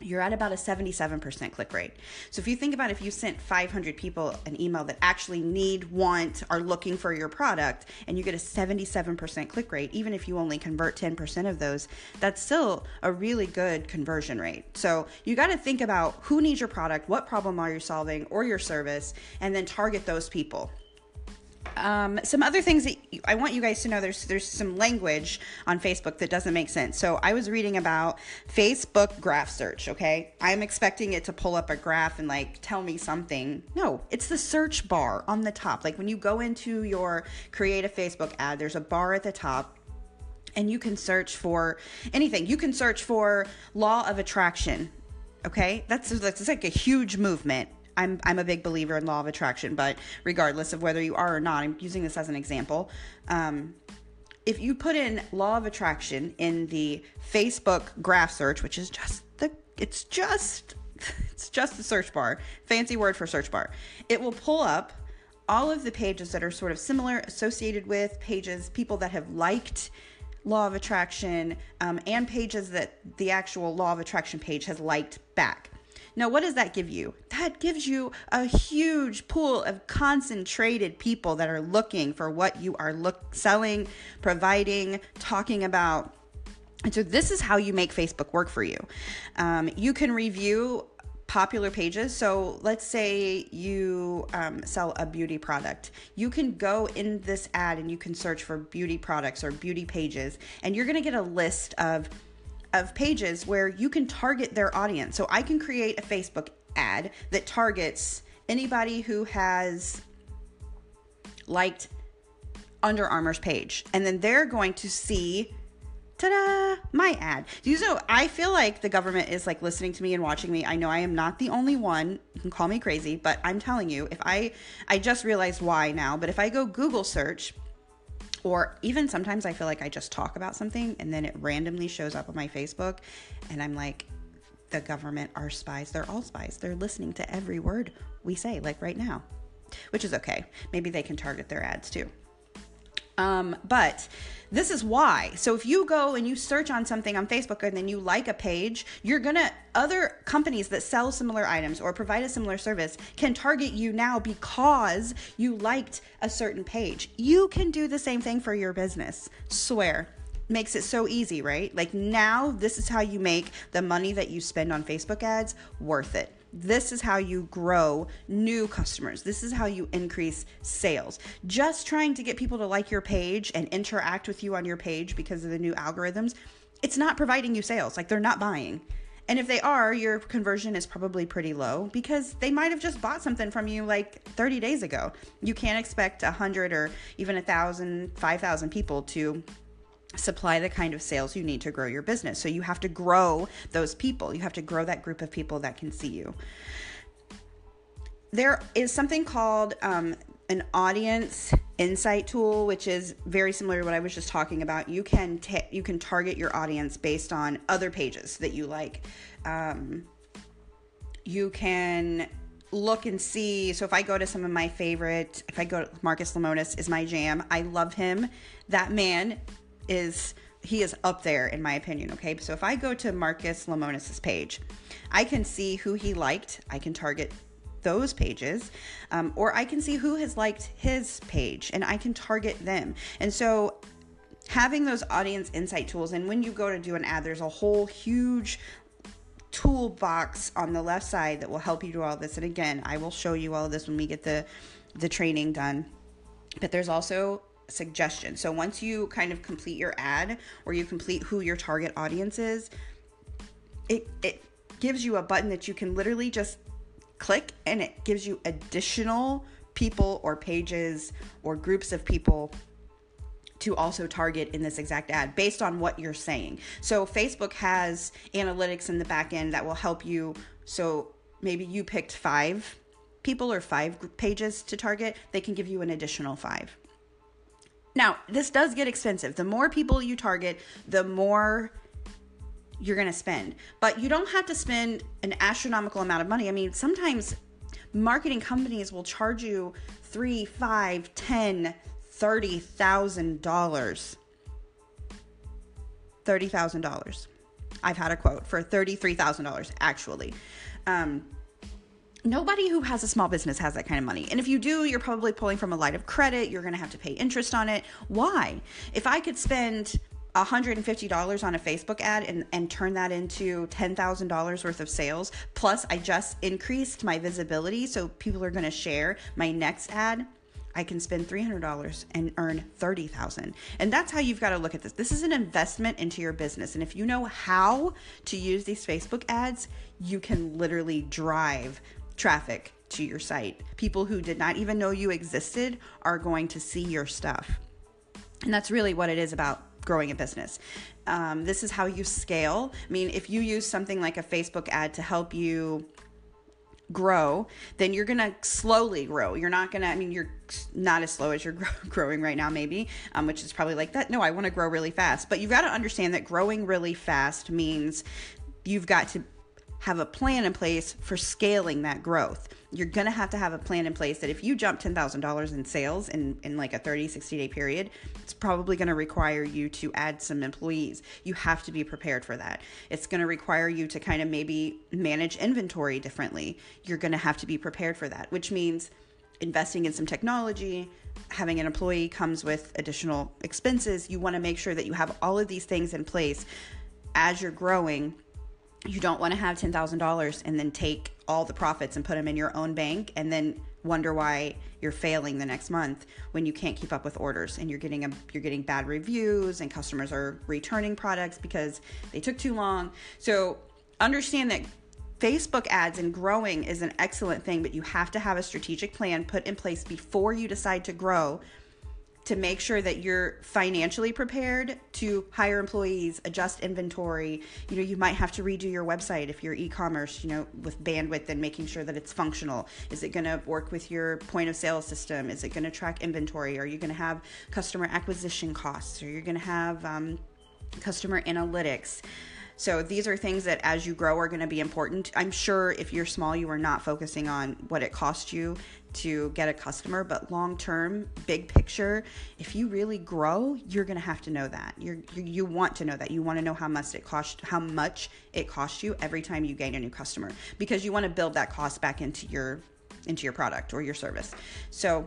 you're at about a seventy-seven percent click rate. So if you think about if you sent five hundred people an email that actually need, want, are looking for your product, and you get a seventy-seven percent click rate, even if you only convert ten percent of those, that's still a really good conversion rate. So you got to think about who needs your product, what problem are you solving, or your service, and then target those people. Um, some other things that I want you guys to know, there's there's some language on Facebook that doesn't make sense. So I was reading about Facebook Graph Search, okay? I'm expecting it to pull up a graph and like tell me something. No, it's the search bar on the top. Like when you go into your create a Facebook ad, there's a bar at the top. And you can search for anything. You can search for law of attraction, okay? That's, that's like a huge movement. I'm, I'm a big believer in law of attraction, but regardless of whether you are or not, I'm using this as an example. Um, if you put in law of attraction in the Facebook graph search, which is just the, it's just, it's just the search bar, fancy word for search bar, it will pull up all of the pages that are sort of similar, associated with pages, people that have liked law of attraction, um, and pages that the actual law of attraction page has liked back. Now, what does that give you? That gives you a huge pool of concentrated people that are looking for what you are look, selling, providing, talking about. And so this is how you make Facebook work for you. Um, you can review popular pages. So let's say you um, sell a beauty product. You can go in this ad and you can search for beauty products or beauty pages, and you're going to get a list of of pages where you can target their audience. So I can create a Facebook ad that targets anybody who has liked Under Armour's page. And then they're going to see, ta-da, my ad. You know, I feel like the government is like listening to me and watching me. I know I am not the only one. You can call me crazy, but I'm telling you, if I, I just realized why now, but if I go Google search, or even sometimes I feel like I just talk about something and then it randomly shows up on my Facebook and I'm like, the government are spies. They're all spies. They're listening to every word we say, like right now, which is okay. Maybe they can target their ads too. Um, but this is why. So if you go and you search on something on Facebook and then you like a page, you're going to, other companies that sell similar items or provide a similar service can target you now because you liked a certain page. You can do the same thing for your business. Swear. Makes it so easy, right? Like now this is how you make the money that you spend on Facebook ads worth it. This is how you grow new customers. This is how you increase sales. Just trying to get people to like your page and interact with you on your page because of the new algorithms, it's not providing you sales. Like they're not buying. And if they are, your conversion is probably pretty low because they might have just bought something from you like thirty days ago. You can't expect one hundred or even one thousand, five thousand people to supply the kind of sales you need to grow your business. So you have to grow those people. You have to grow that group of people that can see you. There is something called um, an audience insight tool, which is very similar to what I was just talking about. You can ta- you can target your audience based on other pages that you like. Um, you can look and see. So if I go to some of my favorite, if I go to Marcus Lemonis is my jam. I love him. That man is, he is up there in my opinion, okay? So if I go to Marcus Lemonis's page, I can see who he liked. I can target those pages, um, or I can see who has liked his page and I can target them. And so having those audience insight tools, and when you go to do an ad, there's a whole huge toolbox on the left side that will help you do all this. And again, I will show you all of this when we get the, the training done, but there's also suggestion. So once you kind of complete your ad or you complete who your target audience is, it it gives you a button that you can literally just click and it gives you additional people or pages or groups of people to also target in this exact ad based on what you're saying. So Facebook has analytics in the back end that will help you. So maybe you picked five people or five pages to target. They can give you an additional five. Now, this does get expensive. The more people you target, the more you're going to spend. But you don't have to spend an astronomical amount of money. I mean, sometimes marketing companies will charge you three, five, ten thirty thousand dollars. thirty thousand dollars. I've had a quote for thirty-three thousand dollars actually. Um, nobody who has a small business has that kind of money. And if you do, you're probably pulling from a line of credit. You're going to have to pay interest on it. Why? If I could spend one hundred fifty dollars on a Facebook ad and, and turn that into ten thousand dollars worth of sales, plus I just increased my visibility, so people are going to share my next ad, I can spend three hundred dollars and earn thirty thousand dollars. And that's how you've got to look at this. This is an investment into your business. And if you know how to use these Facebook ads, you can literally drive traffic to your site. People who did not even know you existed are going to see your stuff. And that's really what it is about growing a business. Um, this is how you scale. I mean, if you use something like a Facebook ad to help you grow, then you're going to slowly grow. You're not going to, I mean, you're not as slow as you're grow, growing right now, maybe, um, which is probably like that. No, I want to grow really fast, but you've got to understand that growing really fast means you've got to have a plan in place for scaling that growth. You're going to have to have a plan in place that if you jump ten thousand dollars in sales in, in like a thirty, sixty day period, it's probably going to require you to add some employees. You have to be prepared for that. It's going to require you to kind of maybe manage inventory differently. You're going to have to be prepared for that, which means investing in some technology. Having an employee comes with additional expenses. You want to make sure that you have all of these things in place as you're growing. You don't want to have ten thousand dollars and then take all the profits and put them in your own bank and then wonder why you're failing the next month when you can't keep up with orders and you're getting a, you're getting bad reviews and customers are returning products because they took too long. So understand that Facebook ads and growing is an excellent thing, but you have to have a strategic plan put in place before you decide to grow to make sure that you're financially prepared to hire employees, adjust inventory. You know, you might have to redo your website if you're e-commerce, you know, with bandwidth and making sure that it's functional. Is it going to work with your point of sale system? Is it going to track inventory? Are you going to have customer acquisition costs? Are you going to have um, customer analytics? So these are things that as you grow are going to be important. I'm sure if you're small, you are not focusing on what it costs you to get a customer, but long-term, big picture, if you really grow, you're going to have to know that. You're, you you want to know that. You want to know how much it cost, how much it costs you every time you gain a new customer, because you want to build that cost back into your, into your product or your service. So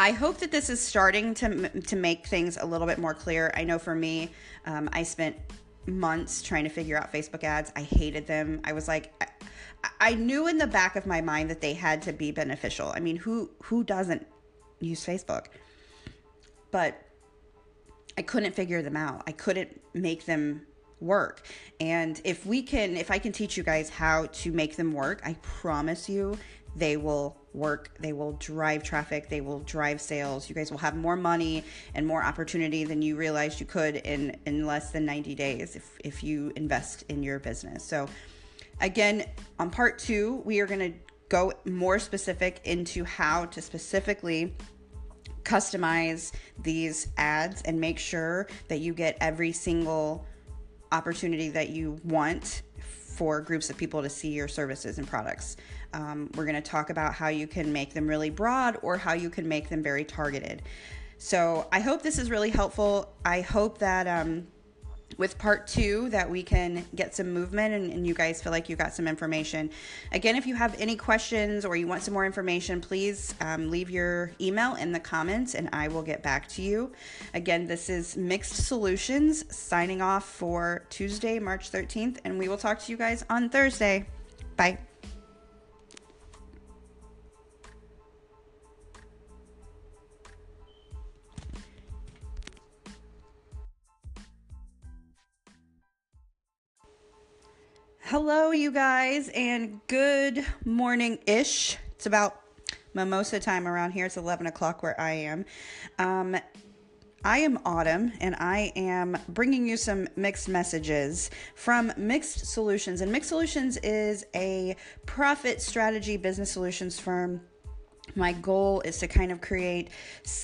I hope that this is starting to, to make things a little bit more clear. I know for me, um, I spent months trying to figure out Facebook ads. I hated them. I was like, I, I knew in the back of my mind that they had to be beneficial. I mean, who, who doesn't use Facebook? But I couldn't figure them out. I couldn't make them work. And if we can, if I can teach you guys how to make them work, I promise you they will work. They will drive traffic. They will drive sales. You guys will have more money and more opportunity than you realized you could in, in less than ninety days if, if you invest in your business. So again, on part two, we are going to go more specific into how to specifically customize these ads and make sure that you get every single opportunity that you want for groups of people to see your services and products. Um, we're going to talk about how you can make them really broad or how you can make them very targeted. So I hope this is really helpful. I hope that um, with part two that we can get some movement and, and you guys feel like you got some information. Again, if you have any questions or you want some more information, please um, leave your email in the comments and I will get back to you. Again, this is Mixed Solutions signing off for Tuesday, March thirteenth, and we will talk to you guys on Thursday. Bye. Hello, you guys, and good morning-ish. It's about mimosa time around here. It's eleven o'clock where I am. Um, I am Autumn, and I am bringing you some mixed messages from Mixed Solutions. And Mixed Solutions is a profit strategy business solutions firm. My goal is to kind of create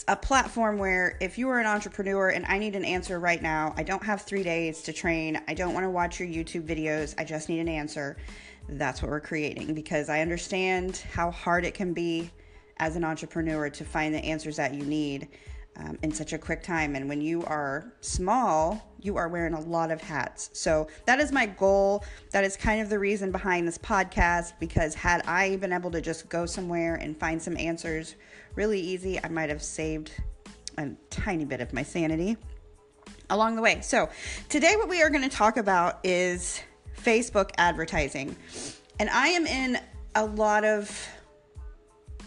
a platform where if you are an entrepreneur and I need an answer right now, I don't have three days to train. I don't want to watch your YouTube videos. I just need an answer. That's what we're creating because I understand how hard it can be as an entrepreneur to find the answers that you need um, in such a quick time. And when you are small, you are wearing a lot of hats. So that is my goal. That is kind of the reason behind this podcast, because had I been able to just go somewhere and find some answers really easy, I might have saved a tiny bit of my sanity along the way. So today what we are going to talk about is Facebook advertising. And I am in a lot of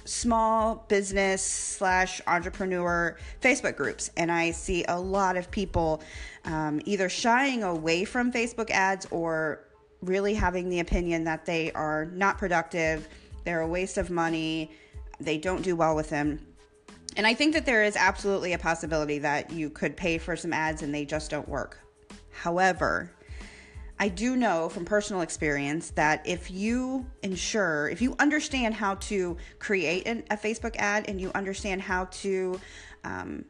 small business slash entrepreneur Facebook groups, and I see a lot of people um, either shying away from Facebook ads or really having the opinion that they are not productive, they're a waste of money, they don't do well with them. And I think that there is absolutely a possibility that you could pay for some ads and they just don't work. However, I do know from personal experience that if you ensure, if you understand how to create an, a Facebook ad and you understand how to um,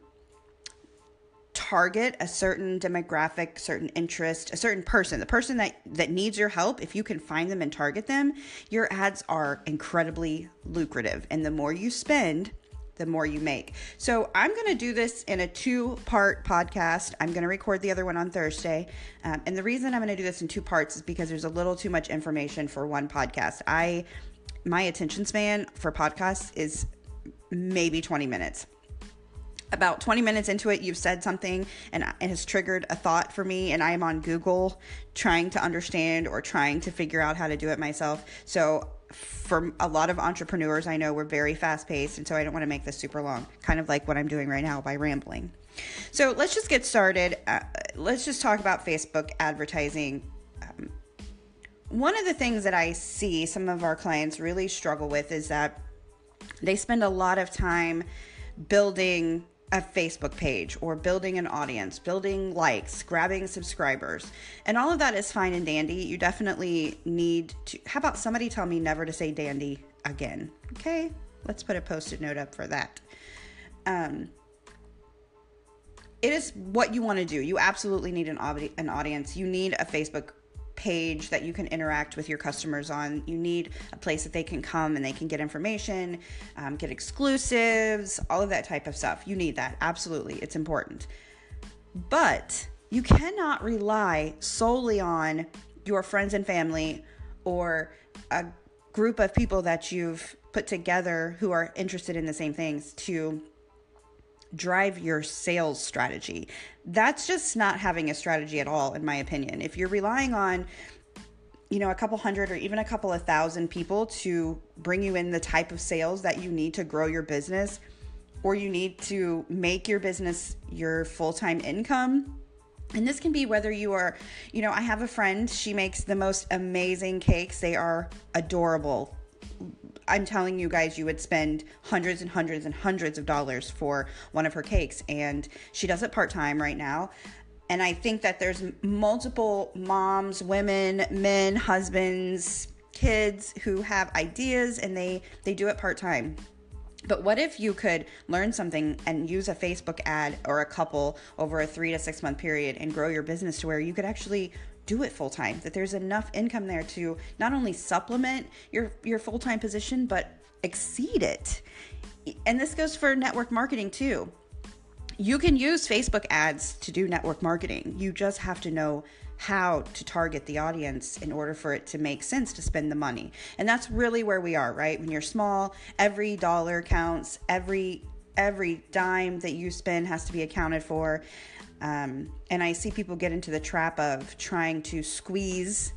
target a certain demographic, certain interest, a certain person, the person that, that needs your help, if you can find them and target them, your ads are incredibly lucrative. And the more you spend, the more you make. So I'm going to do this in a two-part podcast. I'm going to record the other one on Thursday. Um, and the reason I'm going to do this in two parts is because there's a little too much information for one podcast. I, my attention span for podcasts is maybe twenty minutes. About twenty minutes into it, you've said something and it has triggered a thought for me, and I am on Google trying to understand or trying to figure out how to do it myself. So for a lot of entrepreneurs, I know we're very fast paced. And so I don't want to make this super long, kind of like what I'm doing right now by rambling. So let's just get started. Uh, let's just talk about Facebook advertising. Um, one of the things that I see some of our clients really struggle with is that they spend a lot of time building a Facebook page or building an audience, building likes, grabbing subscribers. And all of that is fine and dandy. You definitely need to, how about somebody tell me never to say dandy again? Okay, let's put a post-it note up for that. Um, it is what you want to do. You absolutely need an, ob- an audience. You need a Facebook page that you can interact with your customers on. You need a place that they can come and they can get information, um, get exclusives, all of that type of stuff. You need that. Absolutely. It's important. But you cannot rely solely on your friends and family or a group of people that you've put together who are interested in the same things to drive your sales strategy. That's just not having a strategy at all, in my opinion. If you're relying on, you know, a couple hundred or even a couple of thousand people to bring you in the type of sales that you need to grow your business, or you need to make your business your full-time income. And this can be whether you are, you know, I have a friend, she makes the most amazing cakes. They are adorable. I'm telling you guys, you would spend hundreds and hundreds and hundreds of dollars for one of her cakes, and she does it part-time right now. And I think that there's multiple moms, women, men, husbands, kids who have ideas, and they, they do it part-time. But what if you could learn something and use a Facebook ad or a couple over a three to six month period and grow your business to where you could actually do it full time, that there's enough income there to not only supplement your, your full-time position, but exceed it. And this goes for network marketing too. You can use Facebook ads to do network marketing. You just have to know how to target the audience in order for it to make sense to spend the money. And that's really where we are, right? When you're small, every dollar counts, every, every dime that you spend has to be accounted for. Um, and I see people get into the trap of trying to squeeze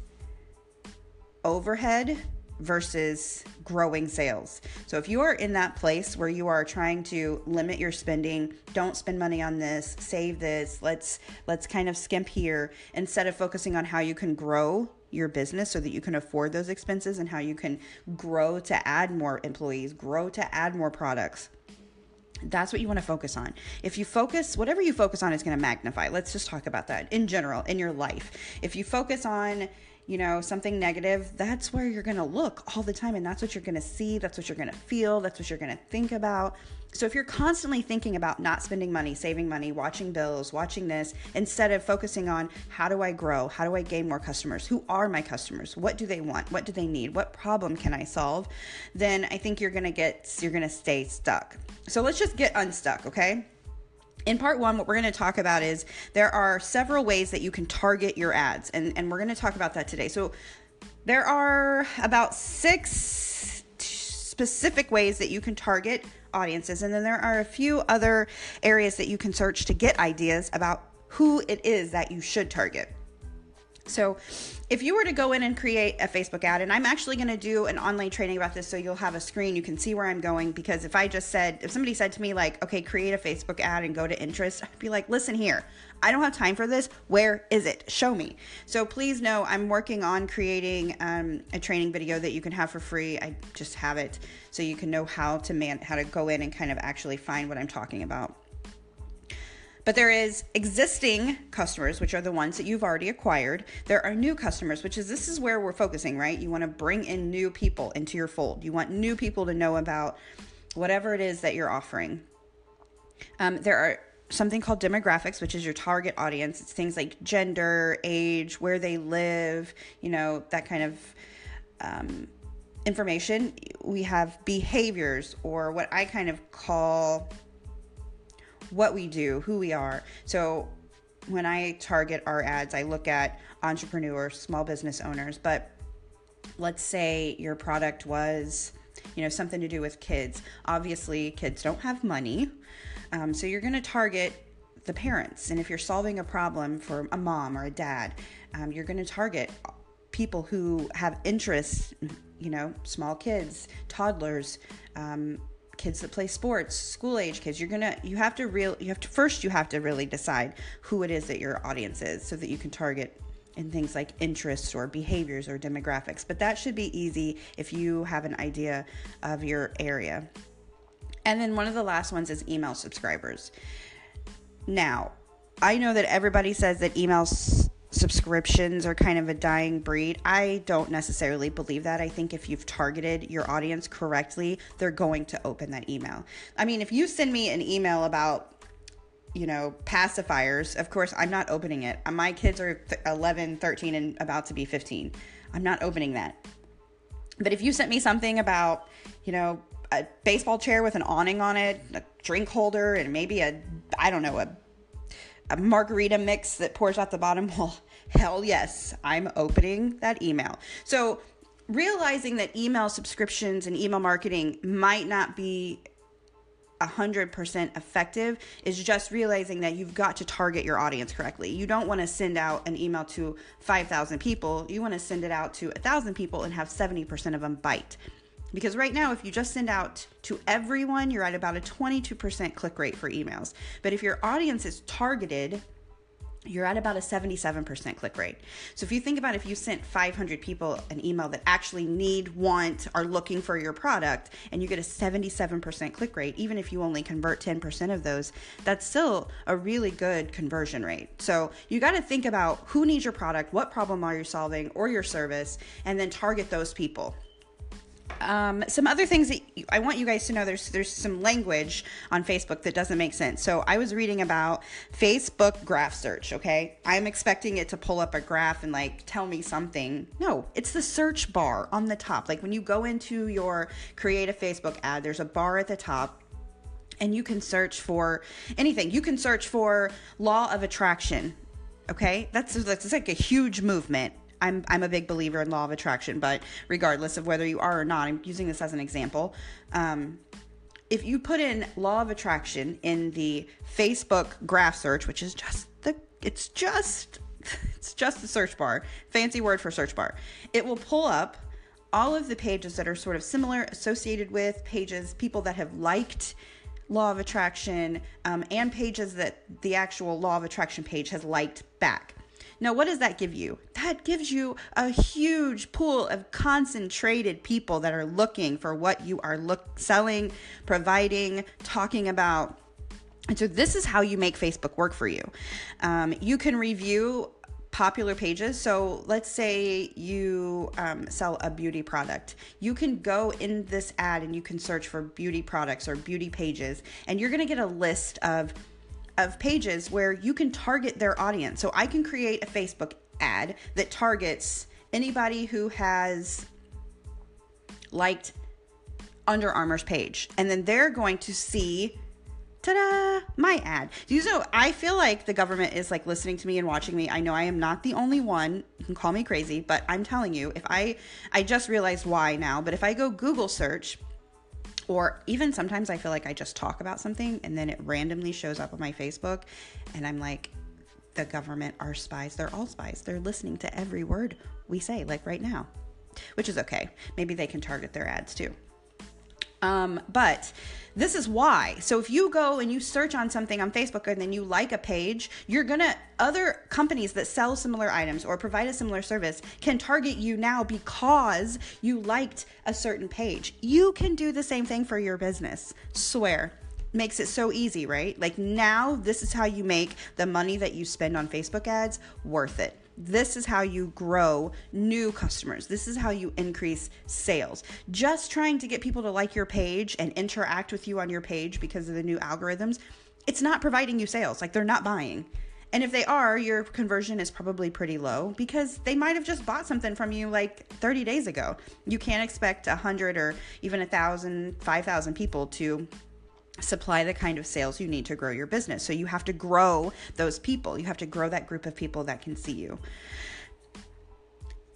overhead versus growing sales. So if you are in that place where you are trying to limit your spending, don't spend money on this, save this, let's, let's kind of skimp here, instead of focusing on how you can grow your business so that you can afford those expenses and how you can grow to add more employees, grow to add more products. That's what you want to focus on. If you focus, whatever you focus on is going to magnify. Let's just talk about that in general, in your life. If you focus on, you know, something negative, that's where you're going to look all the time. And that's what you're going to see. That's what you're going to feel. That's what you're going to think about. So if you're constantly thinking about not spending money, saving money, watching bills, watching this, instead of focusing on how do I grow? How do I gain more customers? Who are my customers? What do they want? What do they need? What problem can I solve? Then I think you're going to get, you're going to stay stuck. So let's just get unstuck. Okay. In part one, what we're going to talk about is there are several ways that you can target your ads, and, and we're going to talk about that today. So there are about six specific ways that you can target audiences, and then there are a few other areas that you can search to get ideas about who it is that you should target. So if you were to go in and create a Facebook ad, and I'm actually going to do an online training about this, so you'll have a screen, you can see where I'm going, because if I just said, if somebody said to me like, okay, create a Facebook ad and go to Interest, I'd be like, listen here, I don't have time for this. Where is it? Show me. So please know I'm working on creating um, a training video that you can have for free. I just have it so you can know how to man, how to go in and kind of actually find what I'm talking about. But there is existing customers, which are the ones that you've already acquired. There are new customers, which is, this is where we're focusing, right? You want to bring in new people into your fold. You want new people to know about whatever it is that you're offering. Um, there are something called demographics, which is your target audience. It's things like gender, age, where they live, you know, that kind of um, information. We have behaviors, or what I kind of call what we do, who we are. So when I target our ads, I look at entrepreneurs, small business owners, but let's say your product was, you know, something to do with kids. Obviously kids don't have money. Um, so you're going to target the parents. And if you're solving a problem for a mom or a dad, um, you're going to target people who have interests, you know, small kids, toddlers, um, kids that play sports, school age kids. You're going to, you have to real, you have to, first you have to really decide who it is that your audience is so that you can target in things like interests or behaviors or demographics. But that should be easy if you have an idea of your area. And then one of the last ones is email subscribers. Now, I know that everybody says that email s- subscriptions are kind of a dying breed. I don't necessarily believe that. I think if you've targeted your audience correctly, they're going to open that email. I mean, if you send me an email about, you know, pacifiers, of course, I'm not opening it. My kids are eleven, thirteen, and about to be fifteen. I'm not opening that. But if you sent me something about, you know, a baseball chair with an awning on it, a drink holder, and maybe a, I don't know, a a margarita mix that pours out the bottom, well, hell yes, I'm opening that email. So realizing that email subscriptions and email marketing might not be one hundred percent effective is just realizing that you've got to target your audience correctly. You don't want to send out an email to five thousand people. You want to send it out to one thousand people and have seventy percent of them bite. Because right now, if you just send out to everyone, you're at about a twenty-two percent click rate for emails. But if your audience is targeted, you're at about a seventy-seven percent click rate. So if you think about if you sent five hundred people an email that actually need, want, are looking for your product, and you get a seventy-seven percent click rate, even if you only convert ten percent of those, that's still a really good conversion rate. So you got to think about who needs your product, what problem are you solving, or your service, and then target those people. Um, some other things that you, I want you guys to know, there's, there's some language on Facebook that doesn't make sense. So I was reading about Facebook Graph Search. Okay. I'm expecting it to pull up a graph and like, tell me something. No, it's the search bar on the top. Like when you go into your create a Facebook ad, there's a bar at the top and you can search for anything. You can search for law of attraction. Okay. That's, that's like a huge movement. I'm I'm a big believer in law of attraction, but regardless of whether you are or not, I'm using this as an example. Um, if you put in law of attraction in the Facebook graph search, which is just the, it's just, it's just the search bar, fancy word for search bar, it will pull up all of the pages that are sort of similar, associated with pages, people that have liked law of attraction, um, and pages that the actual law of attraction page has liked back. Now, what does that give you? That gives you a huge pool of concentrated people that are looking for what you are look, selling, providing, talking about. And so this is how you make Facebook work for you. Um, you can review popular pages. So let's say you um, sell a beauty product. You can go in this ad and you can search for beauty products or beauty pages, and you're going to get a list of of pages where you can target their audience. So I can create a Facebook ad that targets anybody who has liked Under Armour's page, and then they're going to see, ta-da, my ad. You know, I feel like the government is like listening to me and watching me. I know I am not the only one. You can call me crazy, but I'm telling you, if I, I just realized why now, but if I go Google search, or even sometimes I feel like I just talk about something and then it randomly shows up on my Facebook, and I'm like, the government are spies. They're all spies. They're listening to every word we say, like right now, which is okay. Maybe they can target their ads too. Um, but this is why. So if you go and you search on something on Facebook and then you like a page, you're going to, other companies that sell similar items or provide a similar service can target you now because you liked a certain page. You can do the same thing for your business. Swear. Makes it so easy, right? Like now, this is how you make the money that you spend on Facebook ads worth it. This is how you grow new customers. This is how you increase sales. Just trying to get people to like your page and interact with you on your page because of the new algorithms, it's not providing you sales. Like they're not buying. And if they are, your conversion is probably pretty low because they might have just bought something from you like thirty days ago. You can't expect one hundred or even one thousand, five thousand people to supply the kind of sales you need to grow your business. So you have to grow those people. You have to grow that group of people that can see you.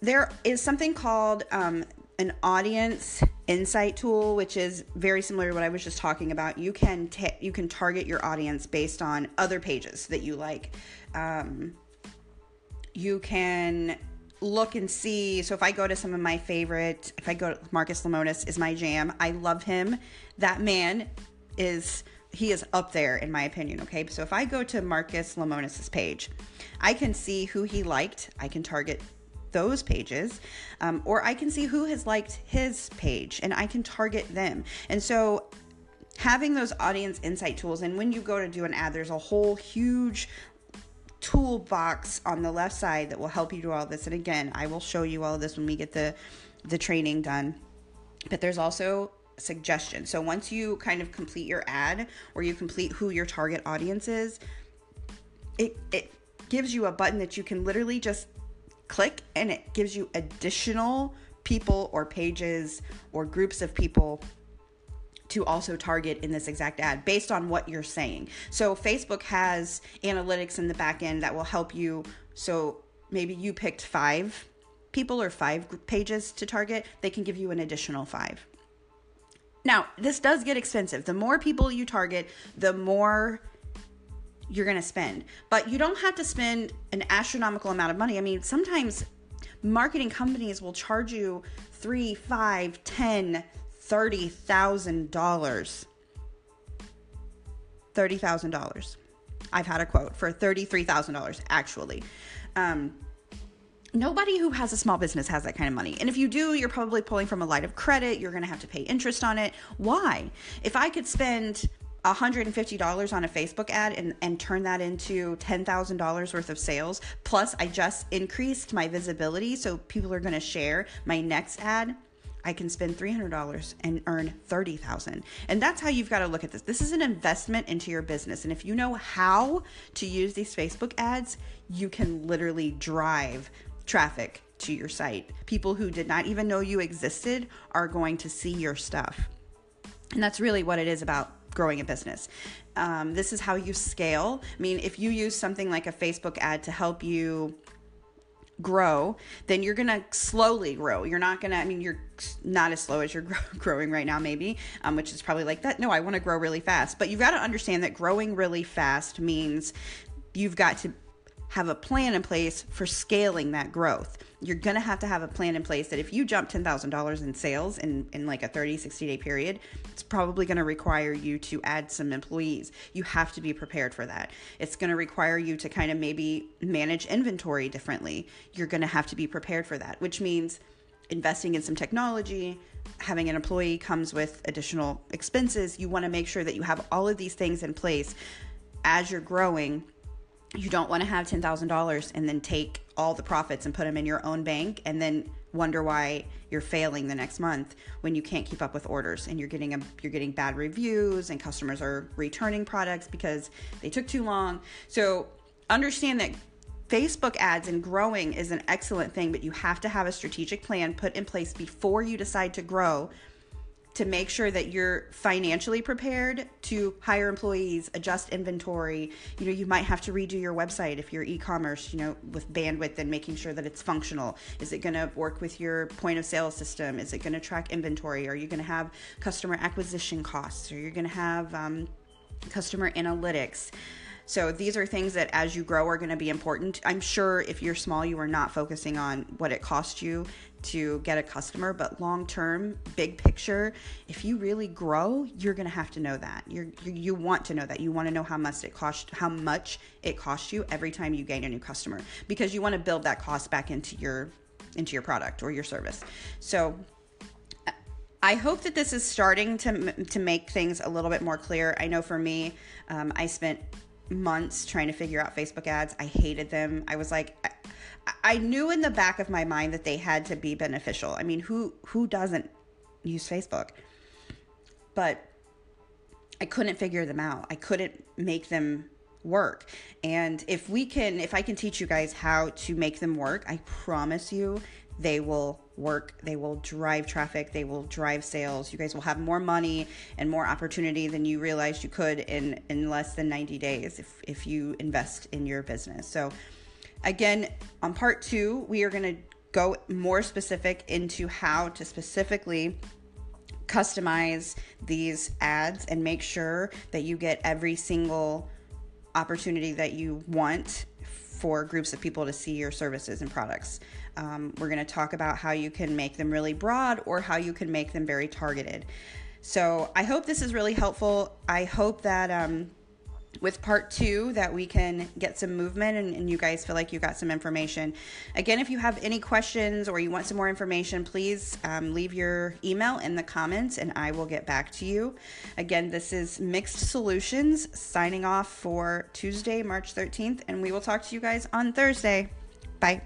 There is something called um, an audience insight tool, which is very similar to what I was just talking about. You can t- you can target your audience based on other pages that you like. Um, you can look and see. So if I go to some of my favorite, if I go to Marcus Lemonis is my jam. I love him. That man is, he is up there in my opinion. Okay. So if I go to Marcus Lemonis's page, I can see who he liked. I can target those pages, um, or I can see who has liked his page and I can target them. And so having those audience insight tools, and when you go to do an ad, there's a whole huge toolbox on the left side that will help you do all this. And again, I will show you all of this when we get the, the training done, but there's also suggestion. So once you kind of complete your ad or you complete who your target audience is, it it gives you a button that you can literally just click and it gives you additional people or pages or groups of people to also target in this exact ad based on what you're saying. So Facebook has analytics in the back end that will help you. So maybe you picked five people or five pages to target. They can give you an additional five. Now, this does get expensive. The more people you target, the more you're going to spend. But you don't have to spend an astronomical amount of money. I mean, sometimes marketing companies will charge you three, five, ten, thirty thousand dollars. Thirty thousand dollars. I've had a quote for thirty-three thousand dollars actually. Um, Nobody who has a small business has that kind of money. And if you do, you're probably pulling from a line of credit. You're going to have to pay interest on it. Why? If I could spend one hundred fifty dollars on a Facebook ad and, and turn that into ten thousand dollars worth of sales, plus I just increased my visibility, so people are going to share my next ad, I can spend three hundred dollars and earn thirty thousand dollars. And that's how you've got to look at this. This is an investment into your business. And if you know how to use these Facebook ads, you can literally drive traffic to your site. People who did not even know you existed are going to see your stuff. And that's really what it is about growing a business. Um, this is how you scale. I mean, if you use something like a Facebook ad to help you grow, then you're going to slowly grow. You're not going to, I mean, you're not as slow as you're grow, growing right now, maybe, um, which is probably like that. No, I want to grow really fast, but you've got to understand that growing really fast means you've got to have a plan in place for scaling that growth. You're going to have to have a plan in place that if you jump ten thousand dollars in sales in, in like a thirty, sixty day period, it's probably going to require you to add some employees. You have to be prepared for that. It's going to require you to kind of maybe manage inventory differently. You're going to have to be prepared for that, which means investing in some technology, having an employee comes with additional expenses. You want to make sure that you have all of these things in place as you're growing You don't want to have ten thousand dollars and then take all the profits and put them in your own bank and then wonder why you're failing the next month when you can't keep up with orders and you're getting a, you're getting bad reviews and customers are returning products because they took too long. So understand that Facebook ads and growing is an excellent thing, but you have to have a strategic plan put in place before you decide to grow to make sure that you're financially prepared to hire employees, adjust inventory. You know, you might have to redo your website if you're e-commerce, you know, with bandwidth and making sure that it's functional. Is it going to work with your point of sale system? Is it going to track inventory? Are you going to have customer acquisition costs? Are you going to have um, customer analytics? So these are things that as you grow are going to be important. I'm sure if you're small, you are not focusing on what it costs you to get a customer, but long-term, big picture, if you really grow, you're going to have to know that. You're, you you want to know that. You want to know how much it cost, how much it costs you every time you gain a new customer, because you want to build that cost back into your, into your product or your service. So I hope that this is starting to, to make things a little bit more clear. I know for me, um, I spent months trying to figure out Facebook ads. I hated them. I was like, I, I knew in the back of my mind that they had to be beneficial. I mean, who, who doesn't use Facebook? But I couldn't figure them out. I couldn't make them work. And if we can, if I can teach you guys how to make them work, I promise you they will work. They will drive traffic. They will drive sales. You guys will have more money and more opportunity than you realized you could in, in less than ninety days if, if you invest in your business. So again, on part two, we are going to go more specific into how to specifically customize these ads and make sure that you get every single opportunity that you want for groups of people to see your services and products. Um, we're going to talk about how you can make them really broad or how you can make them very targeted. So I hope this is really helpful. I hope that um, with part two that we can get some movement and, and you guys feel like you got some information. Again, if you have any questions or you want some more information, please um, leave your email in the comments and I will get back to you. Again, this is Mixed Solutions signing off for Tuesday, March thirteenth, and we will talk to you guys on Thursday. Bye.